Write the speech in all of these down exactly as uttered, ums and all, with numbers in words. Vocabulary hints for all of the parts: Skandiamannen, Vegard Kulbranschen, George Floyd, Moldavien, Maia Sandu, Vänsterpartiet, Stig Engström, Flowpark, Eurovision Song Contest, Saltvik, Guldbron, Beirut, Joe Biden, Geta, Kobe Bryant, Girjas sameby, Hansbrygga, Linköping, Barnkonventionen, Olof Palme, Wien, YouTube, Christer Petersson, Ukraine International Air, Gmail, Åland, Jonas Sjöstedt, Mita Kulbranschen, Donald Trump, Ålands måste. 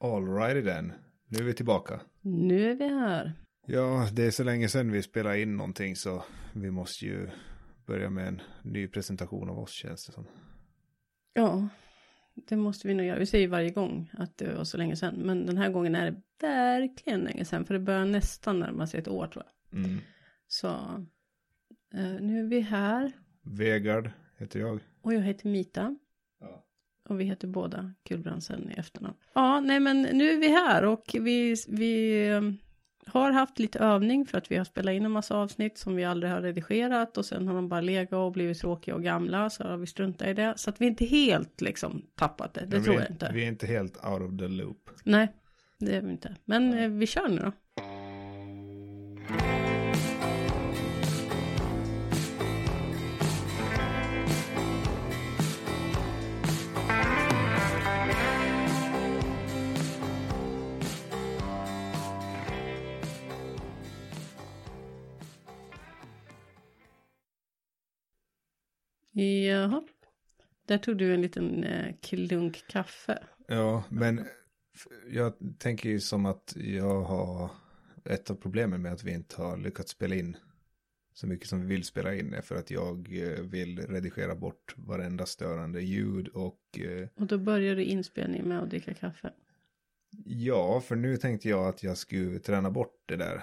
All righty then. Nu är vi tillbaka. Nu är vi här. Ja, det är så länge sedan vi spelade in någonting så vi måste ju börja med en ny presentation av oss, känns det som. Ja, det måste vi nog göra. Vi säger varje gång att det var så länge sedan. Men den här gången är det verkligen länge sedan. För det börjar nästan närma sig ett år, tror jag. Mm. Så eh, nu är vi här. Vegard heter jag. Och jag heter Mita. Ja. Och vi heter båda Kulbranschen i efternamn. Ja, nej men nu är vi här och vi, vi har haft lite övning för att vi har spelat in en massa avsnitt som vi aldrig har redigerat. Och sen har de bara legat och blivit tråkiga och gamla så har vi struntat i det. Så att vi inte helt liksom tappat det, det men tror jag vi, inte. Vi är inte helt out of the loop. Nej, det är vi inte. Men ja. Vi kör nu då. Jaha, där tog du en liten eh, klunk kaffe. Ja, men jag tänker ju som att jag har ett av problemen med att vi inte har lyckats spela in så mycket som vi vill spela in är för att jag vill redigera bort varenda störande ljud och... Eh, och då börjar du inspelningen med att dricka kaffe? Ja, för nu tänkte jag att jag skulle träna bort det där.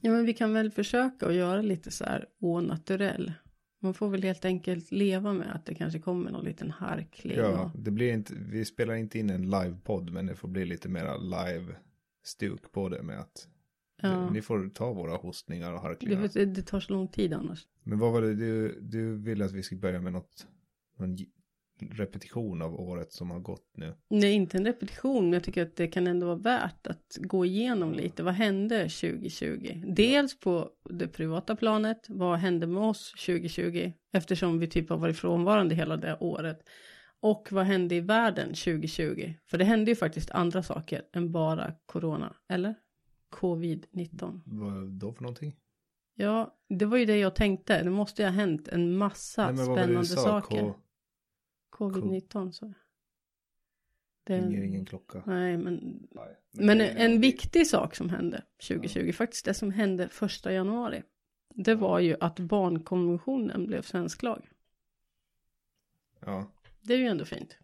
Ja, men vi kan väl försöka att göra lite så här onaturell. Man får väl helt enkelt leva med att det kanske kommer någon liten harkling. Ja, det blir inte, vi spelar inte in en live-podd men det får bli lite mer live-stuk på det med att ja. det, ni får ta våra hostningar och harklingar. Det, det tar så lång tid annars. Men vad var det du, du ville att vi skulle börja med något, någon repetition av året som har gått nu? Nej, inte en repetition men jag tycker att det kan ändå vara värt att gå igenom lite. Vad hände tjugo tjugo? Dels på det privata planet, vad hände med oss tjugo tjugo eftersom vi typ har varit frånvarande hela det året och vad hände i världen tjugo tjugo? För det hände ju faktiskt andra saker än bara corona, eller? covid nitton. Vad då för någonting? Ja, det var ju det jag tänkte. Det måste ju ha hänt en massa Nej, men vad spännande var det du sa? saker. K- covid nitton så. Det ringer ingen klocka. Nej, men, nej, men, men en, en viktig sak som hände tjugo tjugo, ja. faktiskt det som hände första januari. Det var ju att barnkonventionen blev svensk lag. Ja. Det är ju ändå fint.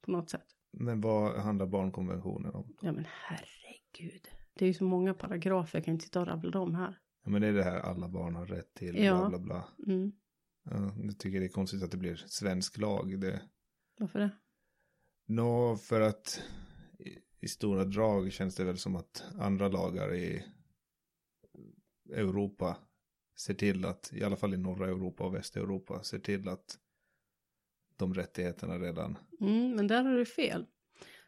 På något sätt. Men vad handlar barnkonventionen om? Ja men herregud. Det är ju så många paragrafer, jag kan inte sitta och rabbla dem här. Ja men det är det här alla barn har rätt till, bla ja. bla bla. Mm. Ja, jag tycker det är konstigt att det blir svensk lag. Det... Varför det? Nå, för att i, i stora drag känns det väl som att andra lagar i Europa ser till att, i alla fall i norra Europa och Västeuropa, ser till att de rättigheterna redan... Mm, men där har du fel.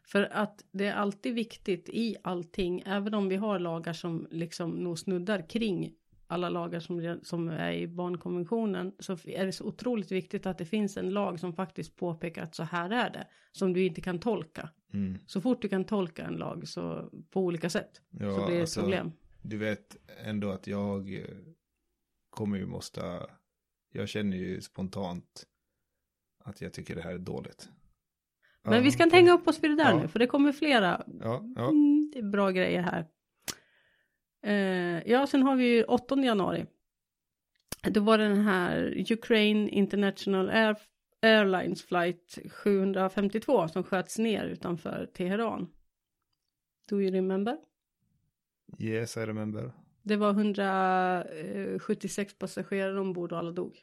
För att det är alltid viktigt i allting, även om vi har lagar som liksom nog snuddar kring alla lagar som, som är i barnkonventionen, så är det så otroligt viktigt att det finns en lag som faktiskt påpekar att så här är det, som du inte kan tolka. Mm. Så fort du kan tolka en lag så på olika sätt ja, så blir det alltså, ett problem. Du vet ändå att jag kommer ju måste, jag känner ju spontant att jag tycker det här är dåligt. Men um, vi ska inte hänga upp oss vid det där ja. nu, för det kommer flera ja, ja. Mm, det är bra grejer här. Ja, sen har vi ju åttonde januari. Då var den här Ukraine International Air, Airlines flight sjuhundrafemtiotvå som sköts ner utanför Teheran. Do you remember? Yes, I remember. Det var hundrasjuttiosex passagerare ombord och alla dog.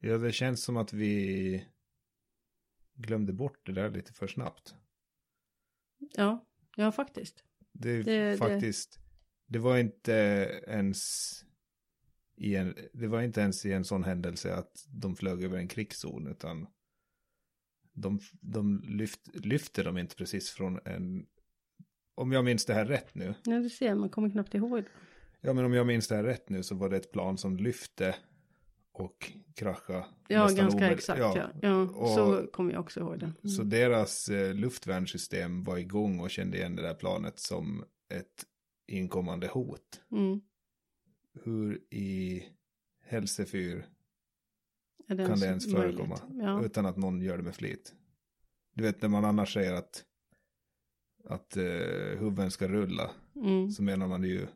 Ja, det känns som att vi glömde bort det där lite för snabbt. Ja, ja faktiskt. Det är det, faktiskt... Det... Det var inte ens i en, det var inte ens i en sån händelse att de flög över en krigszon utan de, de lyft, lyfte de inte precis från en, om jag minns det här rätt nu. Ja, du ser, man kommer knappt ihåg det. Ja, men om jag minns det här rätt nu så var det ett plan som lyfte och kraschade. Ja, ganska omedel- exakt. Ja, ja. ja och, så kommer jag också ihåg det. Mm. Så deras eh, luftvärnssystem var igång och kände igen det där planet som ett inkommande hot. Mm. Hur i hälsefyr kan det ens förekomma? Ja. Utan att någon gör det med flit. Du vet när man annars säger att att eh, huvuden ska rulla, mm. så menar man det ju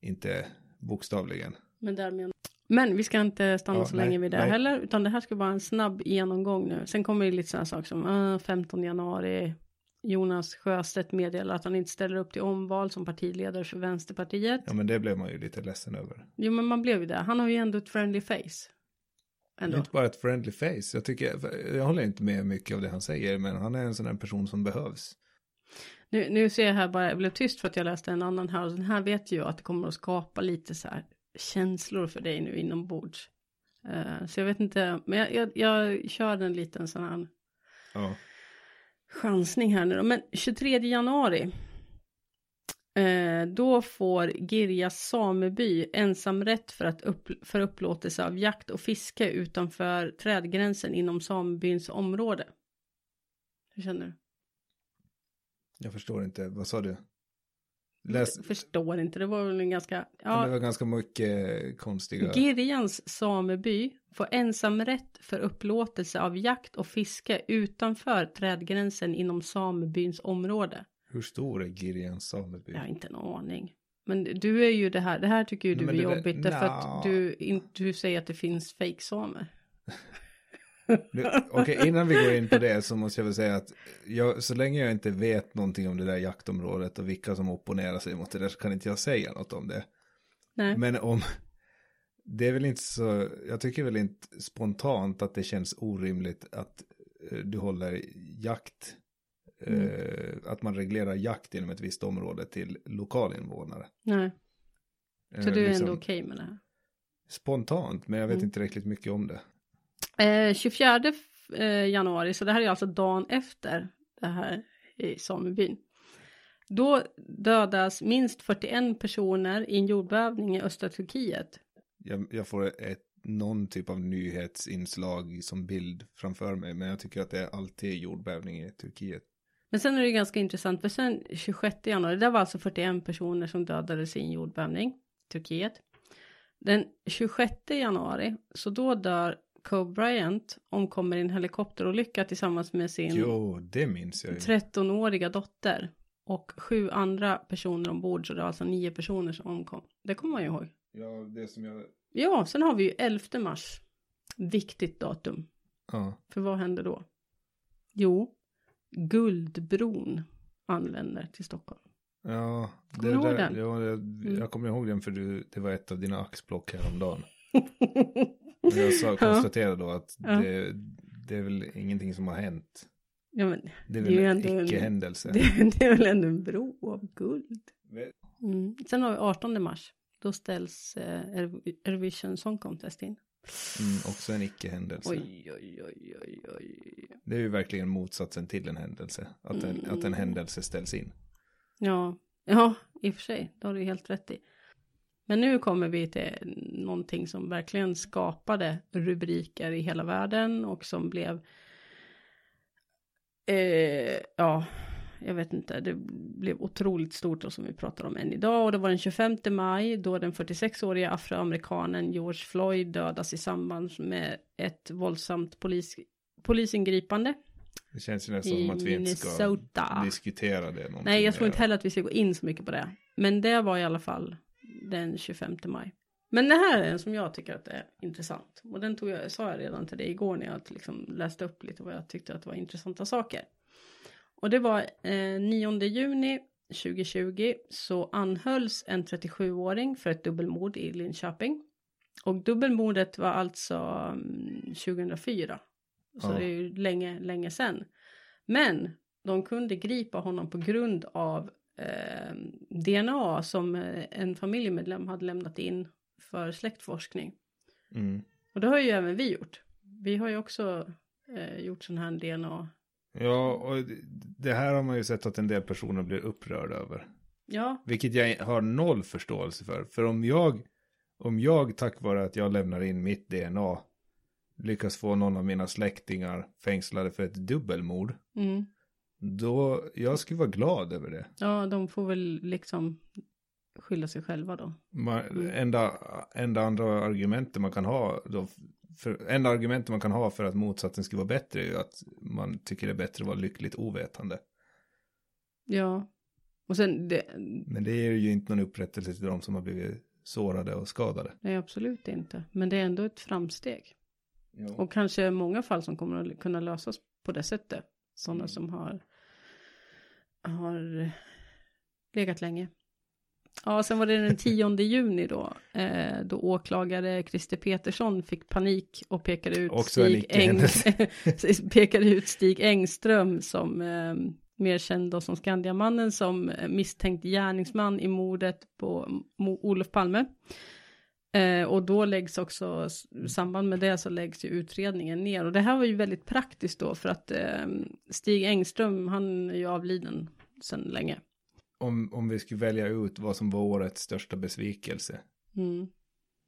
inte bokstavligen. Men, där men... men vi ska inte stanna ja, så nej, länge vid det nej. heller, utan det här ska vara en snabb genomgång nu. Sen kommer det lite sådana saker som äh, femtonde januari, Jonas Sjöstedt meddelar att han inte ställer upp till omval som partiledare för Vänsterpartiet. Ja, men det blev man ju lite ledsen över. Jo, men man blev ju det. Han har ju ändå ett friendly face. Ändå. Inte bara ett friendly face. Jag, tycker, jag håller inte med mycket av det han säger, men han är en sån här person som behövs. Nu, nu ser jag här bara, jag blev tyst för att jag läste en annan här. Och den här vet ju att det kommer att skapa lite så här känslor för dig nu inombords. Uh, så jag vet inte, men jag, jag, jag körde en liten sån här ja. chansning här nu. Men tjugotredje januari, eh, då får Girjas sameby ensamrätt för, att upp, för upplåtelse av jakt och fiske utanför trädgränsen inom samebyns område. Hur känner du? Jag förstår inte. Vad sa du? Läs... Jag förstår inte. Det var väl en ganska... Ja, det var ganska mycket konstiga... Girjans sameby får ensamrätt för upplåtelse av jakt och fiske utanför trädgränsen inom samebyns område. Hur stor är Girjans sameby? Jag har inte en aning. Men du är ju det här... Det här tycker ju du nej, är det, jobbigt. Därför att du, in, du säger att det finns fejksamer. Okej, okay, innan vi går in på det så måste jag väl säga att jag, så länge jag inte vet någonting om det där jaktområdet och vilka som opponerar sig mot det där så kan inte jag säga något om det. Nej. Men om det är väl inte så, jag tycker väl inte spontant att det känns orimligt att eh, du håller jakt eh, mm. att man reglerar jakt inom ett visst område till lokalinvånare. Nej. Så eh, du är liksom, ändå okej okay med det här? Spontant, men jag vet mm. inte riktigt mycket om det. Eh, tjugofjärde januari, så det här är alltså dagen efter det här i samebyn. Då dödas minst fyrtioen personer i en jordbävning i östra Turkiet. Jag, jag får ett, någon typ av nyhetsinslag som bild framför mig, men jag tycker att det är alltid jordbävning i Turkiet. Men sen är det ganska intressant, för sen tjugosjätte januari, det var alltså fyrtioen personer som dödades i en jordbävning i Turkiet. Den tjugosjätte januari, så då dör Kobe Bryant, omkommer i en helikopterolycka tillsammans med sin jo, det minns jag ju. trettonåriga dotter och sju andra personer ombord, så det var alltså nio personer som omkom. Det kommer man ju ihåg. Ja, det som jag... ja, sen har vi ju elfte mars. Viktigt datum. Ja. För vad händer då? Jo, Guldbron anländer till Stockholm. Ja, det där, den? Ja, jag, jag kommer ihåg den för du, det var ett av dina axplock häromdagen. Men jag sa, konstaterade då att ja. det, det är väl ingenting som har hänt. Ja, men, det är väl det är en icke-händelse. En, det, det är väl ändå en bro av guld. Mm. Sen har vi artonde mars. Då ställs eh, Eurovision Song Contest in. Mm, också en icke-händelse. Oj, oj, oj, oj, oj. Det är ju verkligen motsatsen till en händelse. Att en, mm. att en händelse ställs in. Ja. ja, i och för sig. Det har du helt rätt i. Men nu kommer vi till någonting som verkligen skapade rubriker i hela världen och som blev, eh, ja, jag vet inte, det blev otroligt stort och som vi pratar om än idag. Och det var den tjugofemte maj då den fyrtiosexåriga afroamerikanen George Floyd dödas i samband med ett våldsamt polis, polisingripande. Det känns ju nästan som att vi inte ska Minnesota. diskutera det. Nej, jag tror inte heller att vi ska gå in så mycket på det. Men det var i alla fall... den tjugofemte maj. Men det här är en som jag tycker att är intressant. Och den tog jag, sa jag redan till dig igår när jag liksom läste upp lite vad jag tyckte att det var intressanta saker. Och det var eh, nionde juni tjugotjugo så anhölls en trettiosjuåring för ett dubbelmord i Linköping. Och dubbelmordet var alltså mm, tjugohundrafyra. Så ja. det är ju länge, länge sedan. Men de kunde gripa honom på grund av D N A som en familjemedlem hade lämnat in för släktforskning. Mm. Och det har ju även vi gjort. Vi har ju också eh, gjort sån här D N A. Ja, och det här har man ju sett att en del personer blir upprörda över. Ja. Vilket jag har noll förståelse för. För om jag, om jag tack vare att jag lämnar in mitt D N A lyckas få någon av mina släktingar fängslade för ett dubbelmord. Mm. Då, jag skulle vara glad över det. Ja, de får väl liksom skylla sig själva då. Man, enda, enda andra argumentet man kan ha då, för, enda argumentet man kan ha för att motsatsen ska vara bättre är ju att man tycker det är bättre att vara lyckligt ovetande. Ja. Och sen det... Men det är ju inte någon upprättelse till de som har blivit sårade och skadade. Nej, absolut inte. Men det är ändå ett framsteg. Jo. Och kanske många fall som kommer att kunna lösas på det sättet. Sådana mm. som har, har legat länge. Ja, sen var det den tionde juni då. Eh, då åklagare Christer Petersson fick panik och pekade ut, Stig, Eng... pekade ut Stig Engström som... Eh, mer känd då som Skandiamannen, som misstänkt gärningsman i mordet på Olof Palme. Eh, och då läggs också, i samband med det så läggs ju utredningen ner. Och det här var ju väldigt praktiskt då, för att eh, Stig Engström, han är ju avliden sedan länge. Om, om vi skulle välja ut vad som var årets största besvikelse, mm.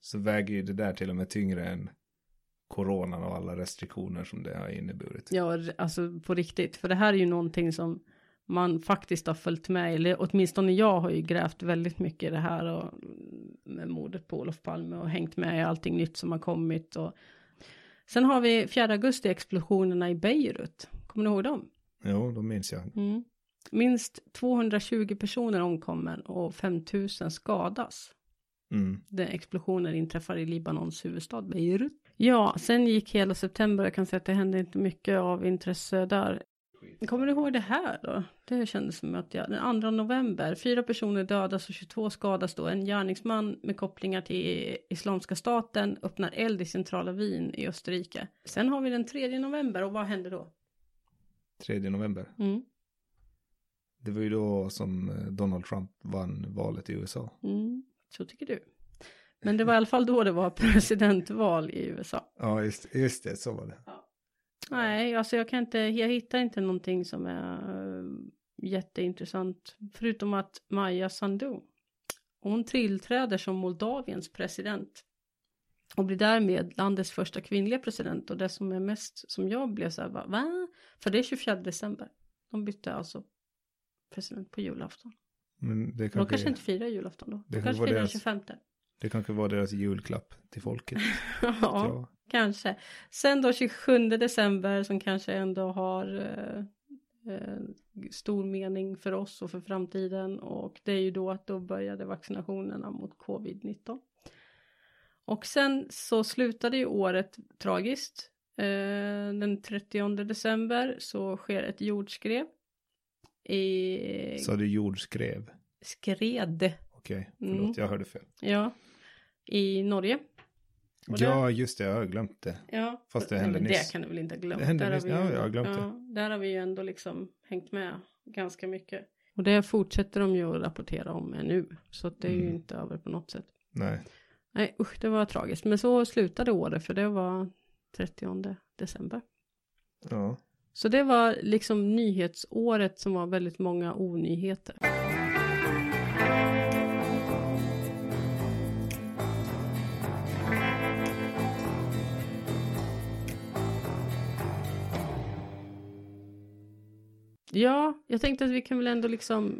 så väger ju det där till och med tyngre än coronan och alla restriktioner som det har inneburit. Ja, alltså på riktigt. För det här är ju någonting som man faktiskt har följt med. Eller åtminstone jag har ju grävt väldigt mycket i det här. Och, med mordet på Olof Palme. Och hängt med i allting nytt som har kommit. Och... Sen har vi fjärde augusti explosionerna i Beirut. Kommer ni ihåg dem? Ja, de minns jag. Mm. Minst tvåhundratjugo personer omkommer och fem tusen skadas. Mm. Den explosionen inträffar i Libanons huvudstad Beirut. Ja, sen gick hela september. Jag kan säga att det hände inte mycket av intresse där. Kommer du ihåg det här då? Det kändes som att jag... Den andra november. Fyra personer dödas och tjugotvå skadas då. En gärningsman med kopplingar till Islamiska staten öppnar eld i centrala Wien i Österrike. Sen har vi den tredje november. Och vad hände då? tredje november? Mm. Det var ju då som Donald Trump vann valet i U S A. Mm, så tycker du. Men det var i alla fall då det var presidentval i U S A. Ja, just, just det. Så var det. Ja. Nej, alltså jag kan inte... Jag hittar inte någonting som är jätteintressant. Förutom att Maia Sandu, hon tillträder som Moldaviens president. Och blir därmed landets första kvinnliga president. Och det som är mest... Som jag blev så här, va? För det är tjugofjärde december. De bytte alltså president på julafton. Men det kanske... De kanske inte firar julafton då. Det kanske firar tjugofemte. Det kanske var deras julklapp till folket. Ja, kanske. Sen då tjugosjunde december, som kanske ändå har eh, eh, stor mening för oss och för framtiden. Och det är ju då att då började vaccinationerna mot covid nitton. Och sen så slutade ju året tragiskt. Eh, den trettionde december så sker ett jordskred. I... Så det jordskred? Skred. Okej, förlåt, mm. jag hörde fel. Ja. I Norge. Och ja, där... just det, jag har glömt det. Ja. Fast det hände nyss. Det kan du väl inte ha glömt? Det hände där nyss, ja, ju... jag har glömt ja, det. Där har vi ju ändå liksom hängt med ganska mycket. Och det fortsätter de ju att rapportera om nu. Så det är mm. ju inte över på något sätt. Nej. Nej, usch, det var tragiskt. Men så slutade året, för det var trettionde december. Ja. Så det var liksom nyhetsåret som var väldigt många onyheter. Ja, jag tänkte att vi kan väl ändå liksom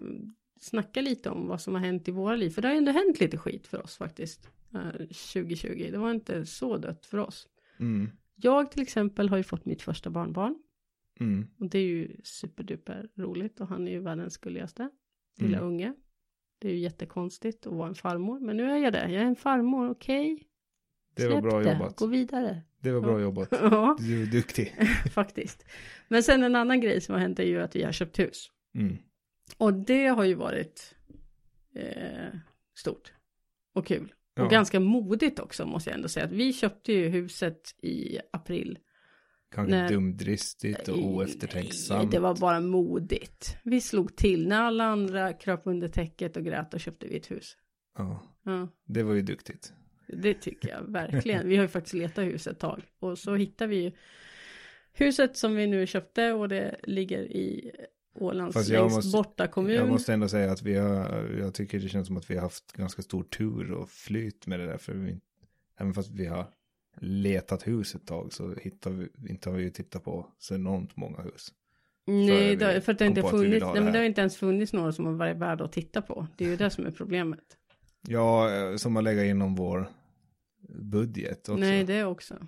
snacka lite om vad som har hänt i våra liv. För det har ju ändå hänt lite skit för oss faktiskt. tjugotjugo, det var inte så dött för oss. Mm. Jag till exempel har ju fått mitt första barnbarn. Mm. Och det är ju superduper roligt. Och han är ju världens gulligaste lilla mm. unge. Det är ju jättekonstigt att vara en farmor. Men nu är jag det. Jag är en farmor, okej. Okay. Det var Släpp bra det. jobbat. Gå vidare. Det var bra jobbat. Ja. Du är duktig. Faktiskt. Men sen en annan grej som har hänt är ju att vi har köpt hus. Mm. Och det har ju varit eh, stort och kul. Ja. Och ganska modigt också, måste jag ändå säga. Att vi köpte ju huset i april. Kanske när, dumdristigt och oeftertänksamt. Nej, det var bara modigt. Vi slog till när alla andra kröp under täcket och grät, och köpte vi ett hus. Ja, ja. Det var ju duktigt. Det tycker jag verkligen. Vi har ju faktiskt letat huset ett tag. Och så hittar vi huset som vi nu köpte, och det ligger i Ålands måste, borta kommun. Jag måste ändå säga att vi har, jag tycker det känns som att vi har haft ganska stor tur och flyt med det där. För vi, även fast vi har letat hus ett tag, så hittar vi, inte har vi ju tittat på så enormt många hus. Nej, då, för att det inte har funnits, nej, men det har inte ens funnits några som har varit värda att titta på. Det är ju det som är problemet. Ja, som har lägga inom vår budget också. Nej, det också.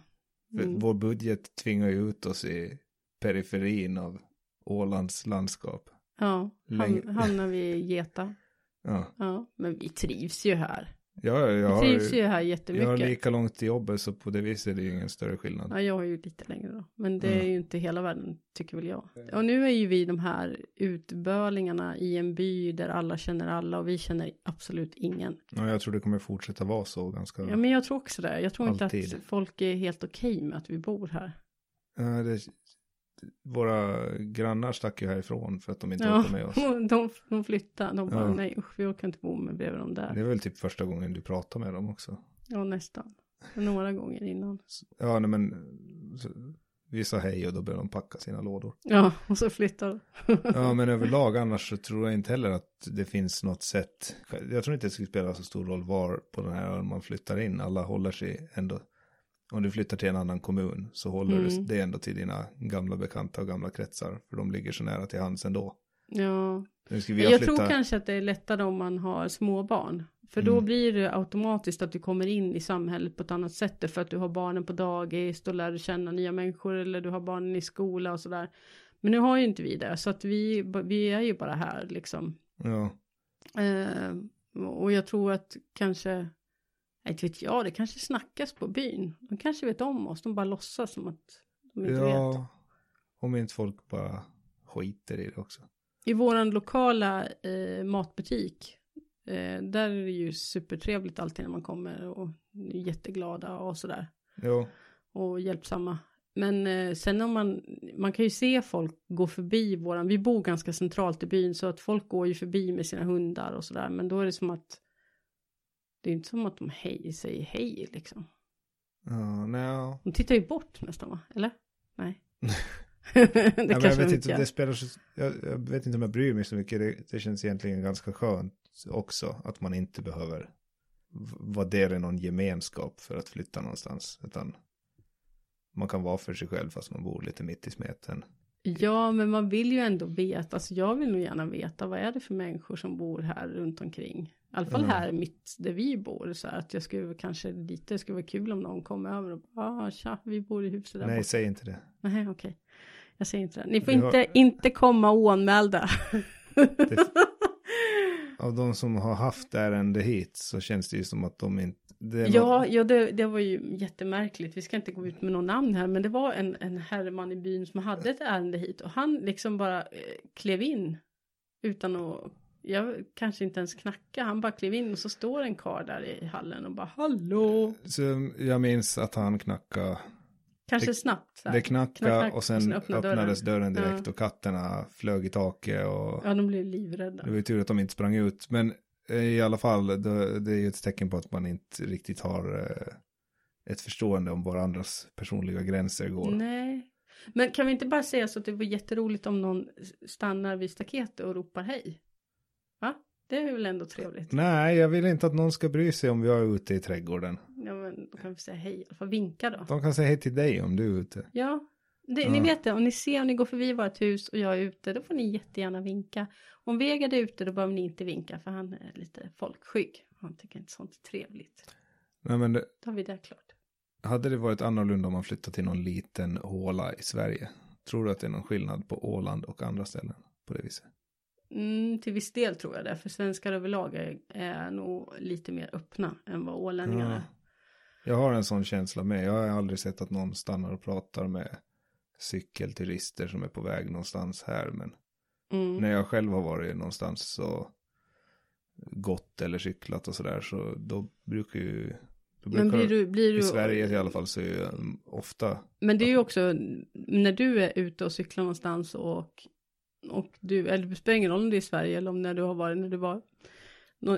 Mm. Vår budget tvingar ut oss i periferin av Ålands landskap. Ja, ham- hamnar vi i Geta. Ja. Ja, men vi trivs ju här. Ja, jag vi trivs har, ju här jättemycket. Jag har lika långt till jobbet, så på det viset är det ju ingen större skillnad. Ja, jag har ju lite längre då. Men det mm. är ju inte hela världen, tycker väl jag. Och nu är ju vi de här utbörlingarna i en by där alla känner alla och vi känner absolut ingen. Ja, jag tror det kommer fortsätta vara så ganska... Ja, men jag tror också det. Jag tror alltid. Inte att folk är helt okej med att vi bor här. Ja, det... Våra grannar stack ju härifrån för att de inte ja, åkte med oss. De, de flyttade. De bara, ja. nej usch, vi orkar inte bo med bredvid dem där. Det är väl typ första gången du pratar med dem också. Ja, nästan. Några gånger innan. Ja, nej men vi sa hej och då började de packa sina lådor. Ja, och så flyttar Ja, men överlag annars så tror jag inte heller att det finns något sätt. Jag tror inte det skulle spela så stor roll var på den här ön man flyttar in. Alla håller sig ändå. Om du flyttar till en annan kommun så håller mm. du det ändå till dina gamla bekanta och gamla kretsar. För de ligger så nära till hands ändå. Ja, jag flytta... tror kanske att det är lättare om man har små barn. För mm. då blir det automatiskt att du kommer in i samhället på ett annat sätt. För att du har barnen på dagis, då lär du känna nya människor eller du har barnen i skola och sådär. Men nu har ju inte vi det, så att vi, vi är ju bara här liksom. Ja. Eh, och jag tror att kanske... Jag vet ja, det kanske snackas på byn. De kanske vet om oss, de bara låtsas som att de inte ja, vet. Ja, om inte folk bara skiter i det också. I våran lokala eh, matbutik, eh, där är det ju supertrevligt alltid när man kommer och är jätteglada och sådär. Ja. Och hjälpsamma. Men eh, sen om man, man kan ju se folk gå förbi våran, vi bor ganska centralt i byn så att folk går ju förbi med sina hundar och sådär. Men då är det som att det är inte som att de hej, säger hej liksom. Oh, no. De tittar ju bort nästan, va? Eller? Nej. det ja, kanske jag vet inte. Det spelar så, jag, jag vet inte om jag bryr mig så mycket. Det, det känns egentligen ganska skönt också. Att man inte behöver värdera någon gemenskap för att flytta någonstans. Utan man kan vara för sig själv fast man bor lite mitt i smeten. Ja, men man vill ju ändå veta. Alltså jag vill nog gärna veta vad är det för människor som bor här runt omkring. I alla fall här mitt där vi bor. Så att jag skulle kanske lite, det skulle vara kul om någon kom över och bara, ah, tja, vi bor i huset där. Nej, bort. Säg inte det. Nej, okej. Okay. Jag säger inte det. Ni får inte, har... inte komma oanmälda. Det... Av de som har haft ärende hit så känns det ju som att de inte... Det var... Ja, ja det, det var ju jättemärkligt. Vi ska inte gå ut med någon namn här. Men det var en, en herrman i byn som hade ett ärende hit. Och han liksom bara eh, klev in utan att... Jag kanske inte ens knacka. Han bara klev in och så står en karl där i hallen och bara, hallå! Så jag minns att han knackade. Kanske det, snabbt. Det knackade knack, knack, och sen, och sen öppnade öppnades dörren, dörren direkt ja. Och katterna flög i taket. Och ja, de blev livrädda. Det var ju tur att de inte sprang ut. Men i alla fall, det, det är ju ett tecken på att man inte riktigt har ett förstående om var andras personliga gränser går. Nej. Men kan vi inte bara säga så att det var jätteroligt om någon stannar vid staketet och ropar hej? Va? Det är väl ändå trevligt. Nej, jag vill inte att någon ska bry sig om jag är ute i trädgården. Ja, men då kan vi säga hej. Får vinka då. De kan säga hej till dig om du är ute. Ja, det, ja. Ni vet det. Om ni ser, om ni går förbi vårt hus och jag är ute, då får ni jättegärna vinka. Om Vegard är ute, då behöver ni inte vinka för han är lite folkskygg. Han tycker inte sånt är trevligt. Nej, men det, då har vi det klart. Hade det varit annorlunda om man flyttat till någon liten håla i Sverige? Tror du att det är någon skillnad på Åland och andra ställen på det viset? Mm, till viss del tror jag det. För svenskar överlag är, är nog lite mer öppna än vad ålänningarna är. Ja. Jag har en sån känsla med. Jag har aldrig sett att någon stannar och pratar med cykelturister som är på väg någonstans här. Men mm. när jag själv har varit någonstans så gått eller cyklat och sådär. Så då brukar ju... Men blir du, blir du... I Sverige i alla fall så är ju ofta... Men det är ju också... När du är ute och cyklar någonstans och... och du, eller det spelar ingen roll om det är i Sverige eller om när du har varit, när du var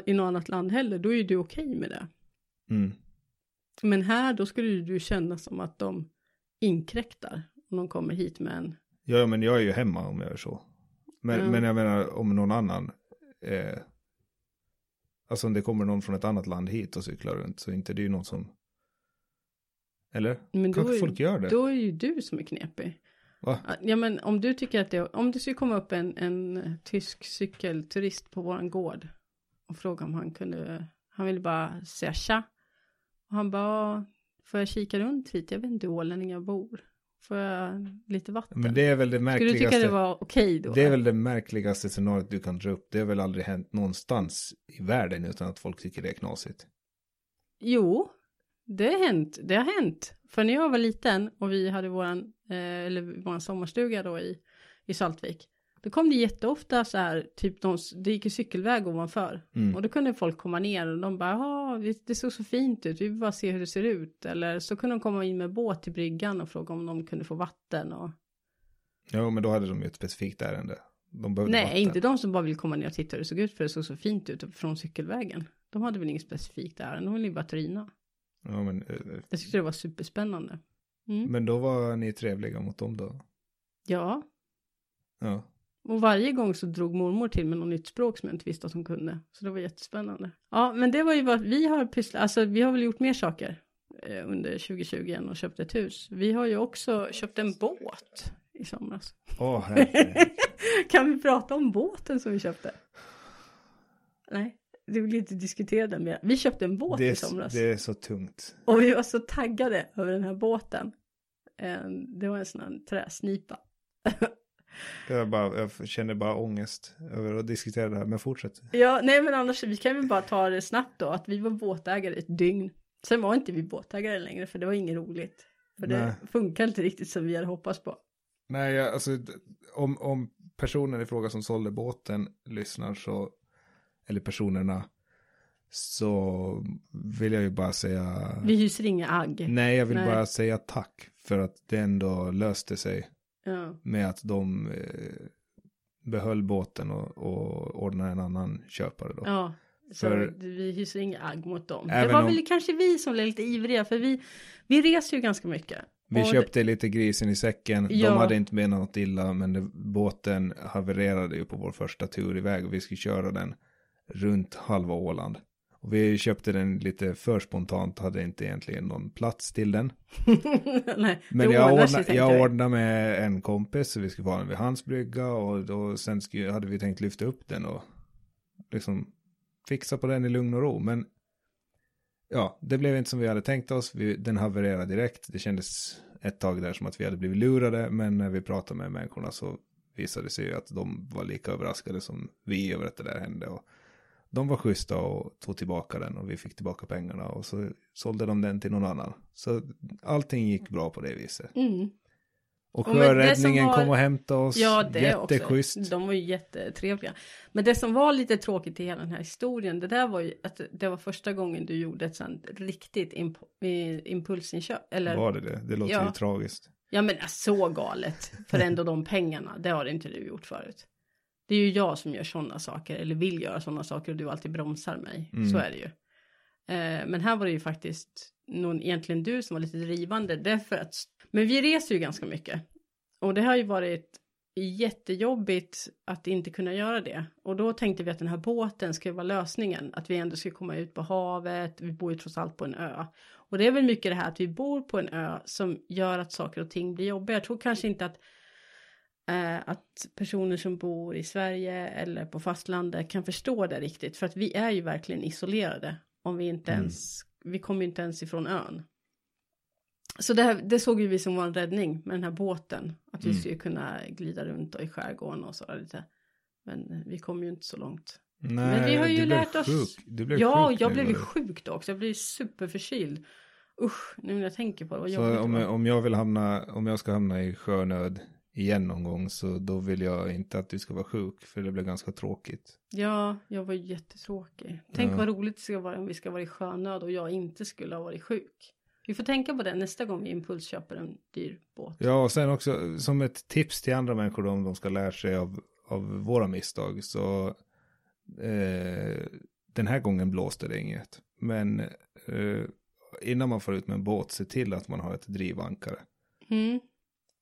i något annat land heller, då är du okej med det. Mm. Men här, då skulle du känna som att de inkräktar om de kommer hit med en... Ja, men jag är ju hemma om jag gör så. Men, mm. men jag menar, om någon annan eh, alltså om det kommer någon från ett annat land hit och cyklar runt, så inte det är ju någon som... Eller? Men kanske är, folk gör det. Då är ju du som är knepig. Va? Ja, men om du tycker att det, om det skulle komma upp en, en tysk cykelturist på våran gård och fråga om han kunde, han ville bara säga tja. Och han bara, får jag kika runt hit? Jag vet inte hur ålänningar bor. Får jag lite vatten? Men det är väl det märkligaste. Skulle du tycka det var okej då? Det är väl det märkligaste scenariot du kan dra upp. Det har väl aldrig hänt någonstans i världen utan att folk tycker det är knasigt. Jo, det har hänt. Det har hänt. För när jag var liten och vi hade våran, eh, eller våran sommarstuga då i, i Saltvik. Då kom det jätteofta så här, typ de, det gick ju cykelväg ovanför. Mm. Och då kunde folk komma ner och de bara, ja det såg så fint ut, vi vill bara se hur det ser ut. Eller så kunde de komma in med båt till bryggan och fråga om de kunde få vatten. Och... Ja, men då hade de ju ett specifikt ärende. De behövde Nej, vatten. Inte de som bara ville komma ner och titta hur det såg ut för det såg så fint ut från cykelvägen. De hade väl inget specifikt ärende, de ville ju bara trina. Ja, men... Jag tyckte det var superspännande. Mm. Men då var ni trevliga mot dem då? Ja. Ja. Och varje gång så drog mormor till med något nytt språk som jag inte visste att hon kunde. Så det var jättespännande. Ja, men det var ju vad vi har pysslat. Alltså vi har väl gjort mer saker eh, under tjugo tjugo och köpt ett hus. Vi har ju också köpt en båt i somras. Åh, oh, herregud. Kan vi prata om båten som vi köpte? Nej, det vill inte diskutera den mer. Vi köpte en båt i somras. Det är så tungt. Och vi var så taggade över den här båten. Eh, det var en sån här träsnipa. Jag, bara, jag känner bara ångest över att diskutera det här, men fortsätt. Ja, nej men annars, vi kan väl bara ta det snabbt då, att vi var båtägare ett dygn. Sen var inte vi båtägare längre, för det var inget roligt. För nej. Det funkar inte riktigt som vi hade hoppats på. Nej, jag, alltså om, om personen i fråga som sålde båten lyssnar så, eller personerna, så vill jag ju bara säga... Vi hyser inga agg. Nej, jag vill nej. bara säga tack för att det ändå löste sig. Ja. Med att de eh, behöll båten och, och ordnade en annan köpare då. Ja, så för, vi hyser ingen agg mot dem. Det var om, väl kanske vi som blev lite ivriga för vi, vi reser ju ganska mycket. Vi köpte det, lite grisen i säcken. Ja. De hade inte menat något illa men det, båten havererade ju på vår första tur iväg och vi skulle köra den runt halva Åland. Och vi köpte den lite för spontant, hade inte egentligen någon plats till den. Nej, men jag ordnade, jag ordnade med en kompis så vi skulle vara vid Hansbrygga och då, sen skulle, hade vi tänkt lyfta upp den och liksom fixa på den i lugn och ro. Men ja, det blev inte som vi hade tänkt oss. Vi, den havererade direkt. Det kändes ett tag där som att vi hade blivit lurade men när vi pratade med människorna så visade det sig ju att de var lika överraskade som vi över att det där hände och de var schyssta och tog tillbaka den och vi fick tillbaka pengarna och så sålde de den till någon annan. Så allting gick bra på det viset. Mm. Och sjöräddningen var... kom och hämtade oss. Ja, det jätteschysst. Också. De var ju jättetrevliga. Men det som var lite tråkigt i hela den här historien, det där var ju att det var första gången du gjorde ett sånt riktigt imp- impulsinköp. Eller... Var det det? Det låter ja. ju tragiskt. Ja, men så galet. För ändå de pengarna, det har inte du gjort förut. Det är ju jag som gör sådana saker. Eller vill göra sådana saker. Och du alltid bromsar mig. Mm. Så är det ju. Eh, men här var det ju faktiskt. Någon, egentligen du som var lite drivande. Därför att, men vi reser ju ganska mycket. Och det har ju varit jättejobbigt. Att inte kunna göra det. Och då tänkte vi att den här båten skulle vara lösningen. Att vi ändå skulle komma ut på havet. Vi bor ju trots allt på en ö. Och det är väl mycket det här att vi bor på en ö. Som gör att saker och ting blir jobbiga. Jag tror kanske inte att. Att personer som bor i Sverige eller på fastlandet kan förstå det riktigt. För att vi är ju verkligen isolerade. Om vi inte mm. ens, vi kommer ju inte ens ifrån ön. Så det, här, det såg ju vi som var en räddning med den här båten. Att mm. vi skulle kunna glida runt och i skärgården och sådär lite. Men vi kom ju inte så långt. Nej, men vi har ju du lärt blev oss... sjuk. Du blev ja, sjuk jag blev ju sjuk då också. Jag blev superförkyld. Usch, nu när jag tänker på det. Jag så om jag, om jag vill hamna, om jag ska hamna i sjönöd... igen någon gång så då vill jag inte att du ska vara sjuk för det blir ganska tråkigt. Ja, jag var jättetråkig. Tänk ja. vad roligt det ska vara om vi ska vara i sjönöd och jag inte skulle ha varit sjuk. Vi får tänka på det nästa gång vi impulsköper en dyr båt. Ja, och sen också som ett tips till andra människor då, om de ska lära sig av, av våra misstag så eh, den här gången blåste det inget. Men eh, innan man får ut med en båt se till att man har ett drivankare. Mm.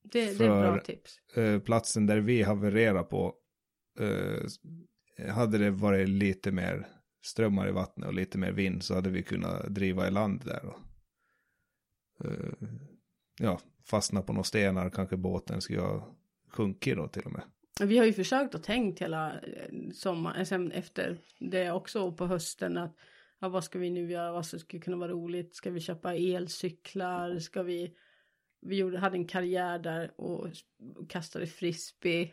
Det, det är bra tips. Eh, platsen där vi havererar på eh, hade det varit lite mer strömmar i vattnet och lite mer vind så hade vi kunnat driva i land där och eh, ja, fastna på några stenar kanske båten skulle ha sjunkit då till och med. Vi har ju försökt och tänkt hela sommaren, sen efter det också på hösten att ja, vad ska vi nu göra, vad skulle kunna vara roligt, ska vi köpa elcyklar, ska vi Vi gjorde, hade en karriär där och kastade frisbee.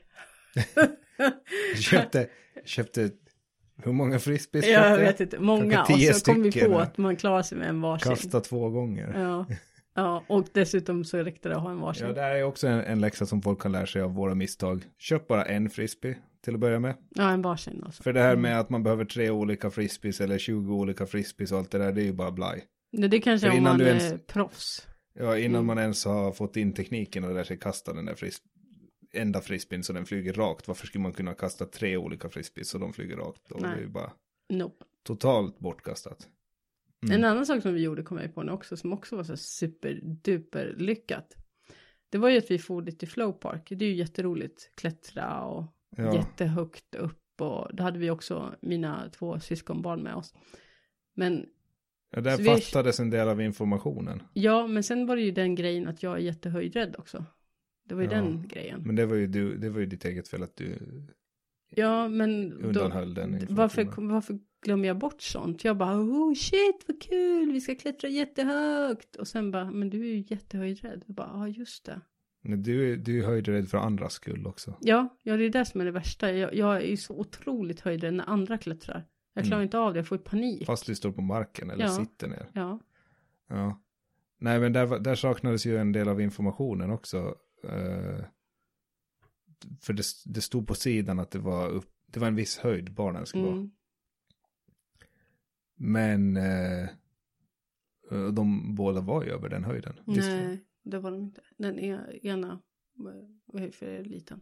köpte, köpte hur många frisbees köpte? Jag vet inte, många. Och så stycken. Kom vi på att man klarar sig med en varsin. Kasta två gånger. Ja. Ja, och dessutom så räckte det att ha en varsin. Ja, det här är också en, en läxa som folk kan lära sig av våra misstag. Köp bara en frisbee till att börja med. Ja, en varsin också. För det här med att man behöver tre olika frisbees eller tjugo olika frisbees och allt det där, det är ju bara blaj. Det, det kanske är om man är ens, proffs. Ja, innan mm. man ens har fått in tekniken och lär sig kasta den där fris, enda frisbeen så den flyger rakt. Varför skulle man kunna kasta tre olika frisbees så de flyger rakt? Och nej. Det är ju bara nope. Totalt bortkastat. Mm. En annan sak som vi gjorde kom jag på nu också som också var så superduper lyckat. Det var ju att vi for dit till Flowpark. Det är ju jätteroligt. Klättra och ja. Jättehögt upp. Och då hade vi också mina två syskonbarn med oss. Men ja, där fattades vi... en del av informationen. Ja, men sen var det ju den grejen att jag är jättehöjdrädd också. Det var ju ja, den grejen. Men det var ju, du, det var ju ditt eget fel att du... Ja, men då, varför, varför glömmer jag bort sånt? Jag bara, oh shit, vad kul, vi ska klättra jättehögt. Och sen bara, men du är ju jättehöjdrädd. Jag bara, ja ah, just det. Men du, du är höjdrädd för andras skull också. Ja, ja, det är det som är det värsta. Jag, jag är så otroligt höjdrädd när andra klättrar. Jag klarar mm. inte av det, jag får panik. Fast du står på marken eller ja. Sitter ner. Ja. Ja. Nej, men där, där saknades ju en del av informationen också. Uh... För det, det stod på sidan att det var, upp, det var en viss höjd barnen skulle mm. vara. Men eh, de båda var ju över den höjden. Nej, visst? Det var de inte. Den ena för är liten.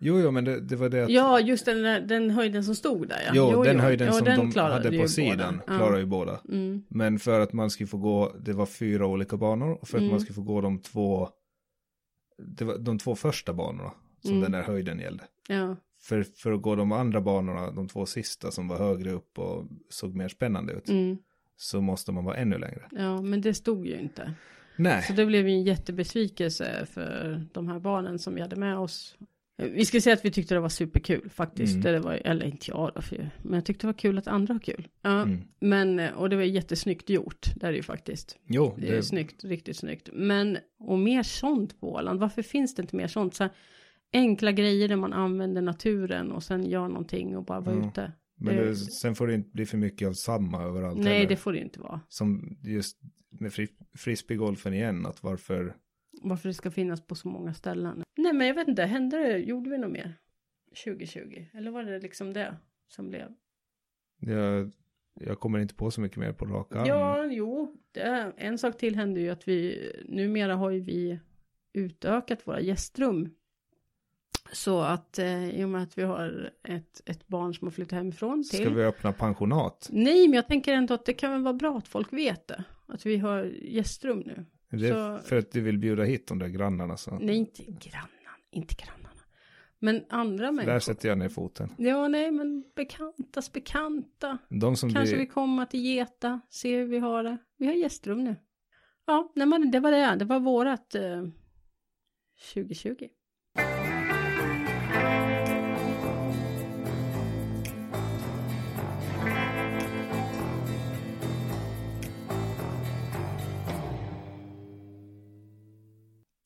Jo, jo, men det, det var det att... Ja, just den, där, den höjden som stod där. Ja. Jo, jo, den jo. höjden jo, som den de hade på sidan båda. Klarade ju båda. Mm. Men för att man skulle få gå, det var fyra olika banor. Och för att mm. man skulle få gå de två... Det var de två första banorna som mm. den där höjden gällde. Ja. För, för att gå de andra banorna, de två sista som var högre upp och såg mer spännande ut. Mm. Så måste man vara ännu längre. Ja, men det stod ju inte. Nej. Så det blev ju en jättebesvikelse för de här barnen som vi hade med oss. Vi ska säga att vi tyckte det var superkul faktiskt. Mm. Det var, eller inte jag då, för, men jag tyckte det var kul att andra har kul. Ja, mm. men, och det var jättesnyggt gjort, det är ju faktiskt. Jo, det... det är snyggt, riktigt snyggt. Men, och mer sånt på Åland, varför finns det inte mer sånt? Så här, enkla grejer där man använder naturen och sen gör någonting och bara vara ja. Ute. Men det, sen får det inte bli för mycket av samma överallt. Nej, eller? Det får det inte vara. Som just med fri, frisbeegolfen igen, att varför... Varför det ska finnas på så många ställen. Nej, men jag vet inte. Hände det? Gjorde vi nog mer? tjugo tjugo? Eller var det liksom det som blev? Jag, jag kommer inte på så mycket mer på raka arm. Ja, jo. Det, en sak till hände ju att vi... Numera har ju vi utökat våra gästrum. Så att eh, i och med att vi har ett, ett barn som har flyttat hemifrån till... Ska vi öppna pensionat? Nej, men jag tänker ändå att det kan väl vara bra att folk vet det. Att vi har gästrum nu. Det är så, för att du vill bjuda hit de där grannarna. Så. Nej, inte grannan, inte grannarna. Men andra så människor. Där sätter jag ner foten. Ja, nej, men bekantas bekanta. De som kanske blir... vi kommer till Geta, se hur vi har det. Vi har gästrum nu. Ja, nej, men det var det. Det var vårat eh, tjugo tjugo.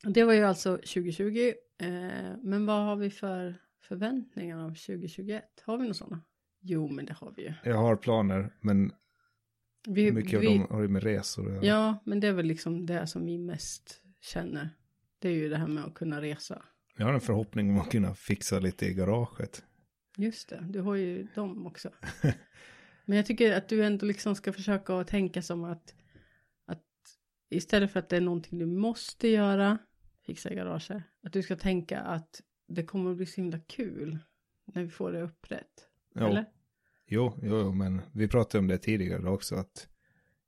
Det var ju alltså tjugo tjugo. Eh, men vad har vi för förväntningar av tjugo tjugoett? Har vi några sådana? Jo, men det har vi ju. Jag har planer, men vi, mycket vi, av dem har ju med resor. Eller? Ja, men det är väl liksom det som vi mest känner. Det är ju det här med att kunna resa. Jag har en förhoppning om att kunna fixa lite i garaget. Just det, du har ju dem också. Men jag tycker att du ändå liksom ska försöka att tänka som att att istället för att det är någonting du måste göra, fixa garaget. Att du ska tänka att det kommer att bli så himla kul när vi får det upprätt. Jo. Eller? Jo, jo, jo, men vi pratade om det tidigare också. Att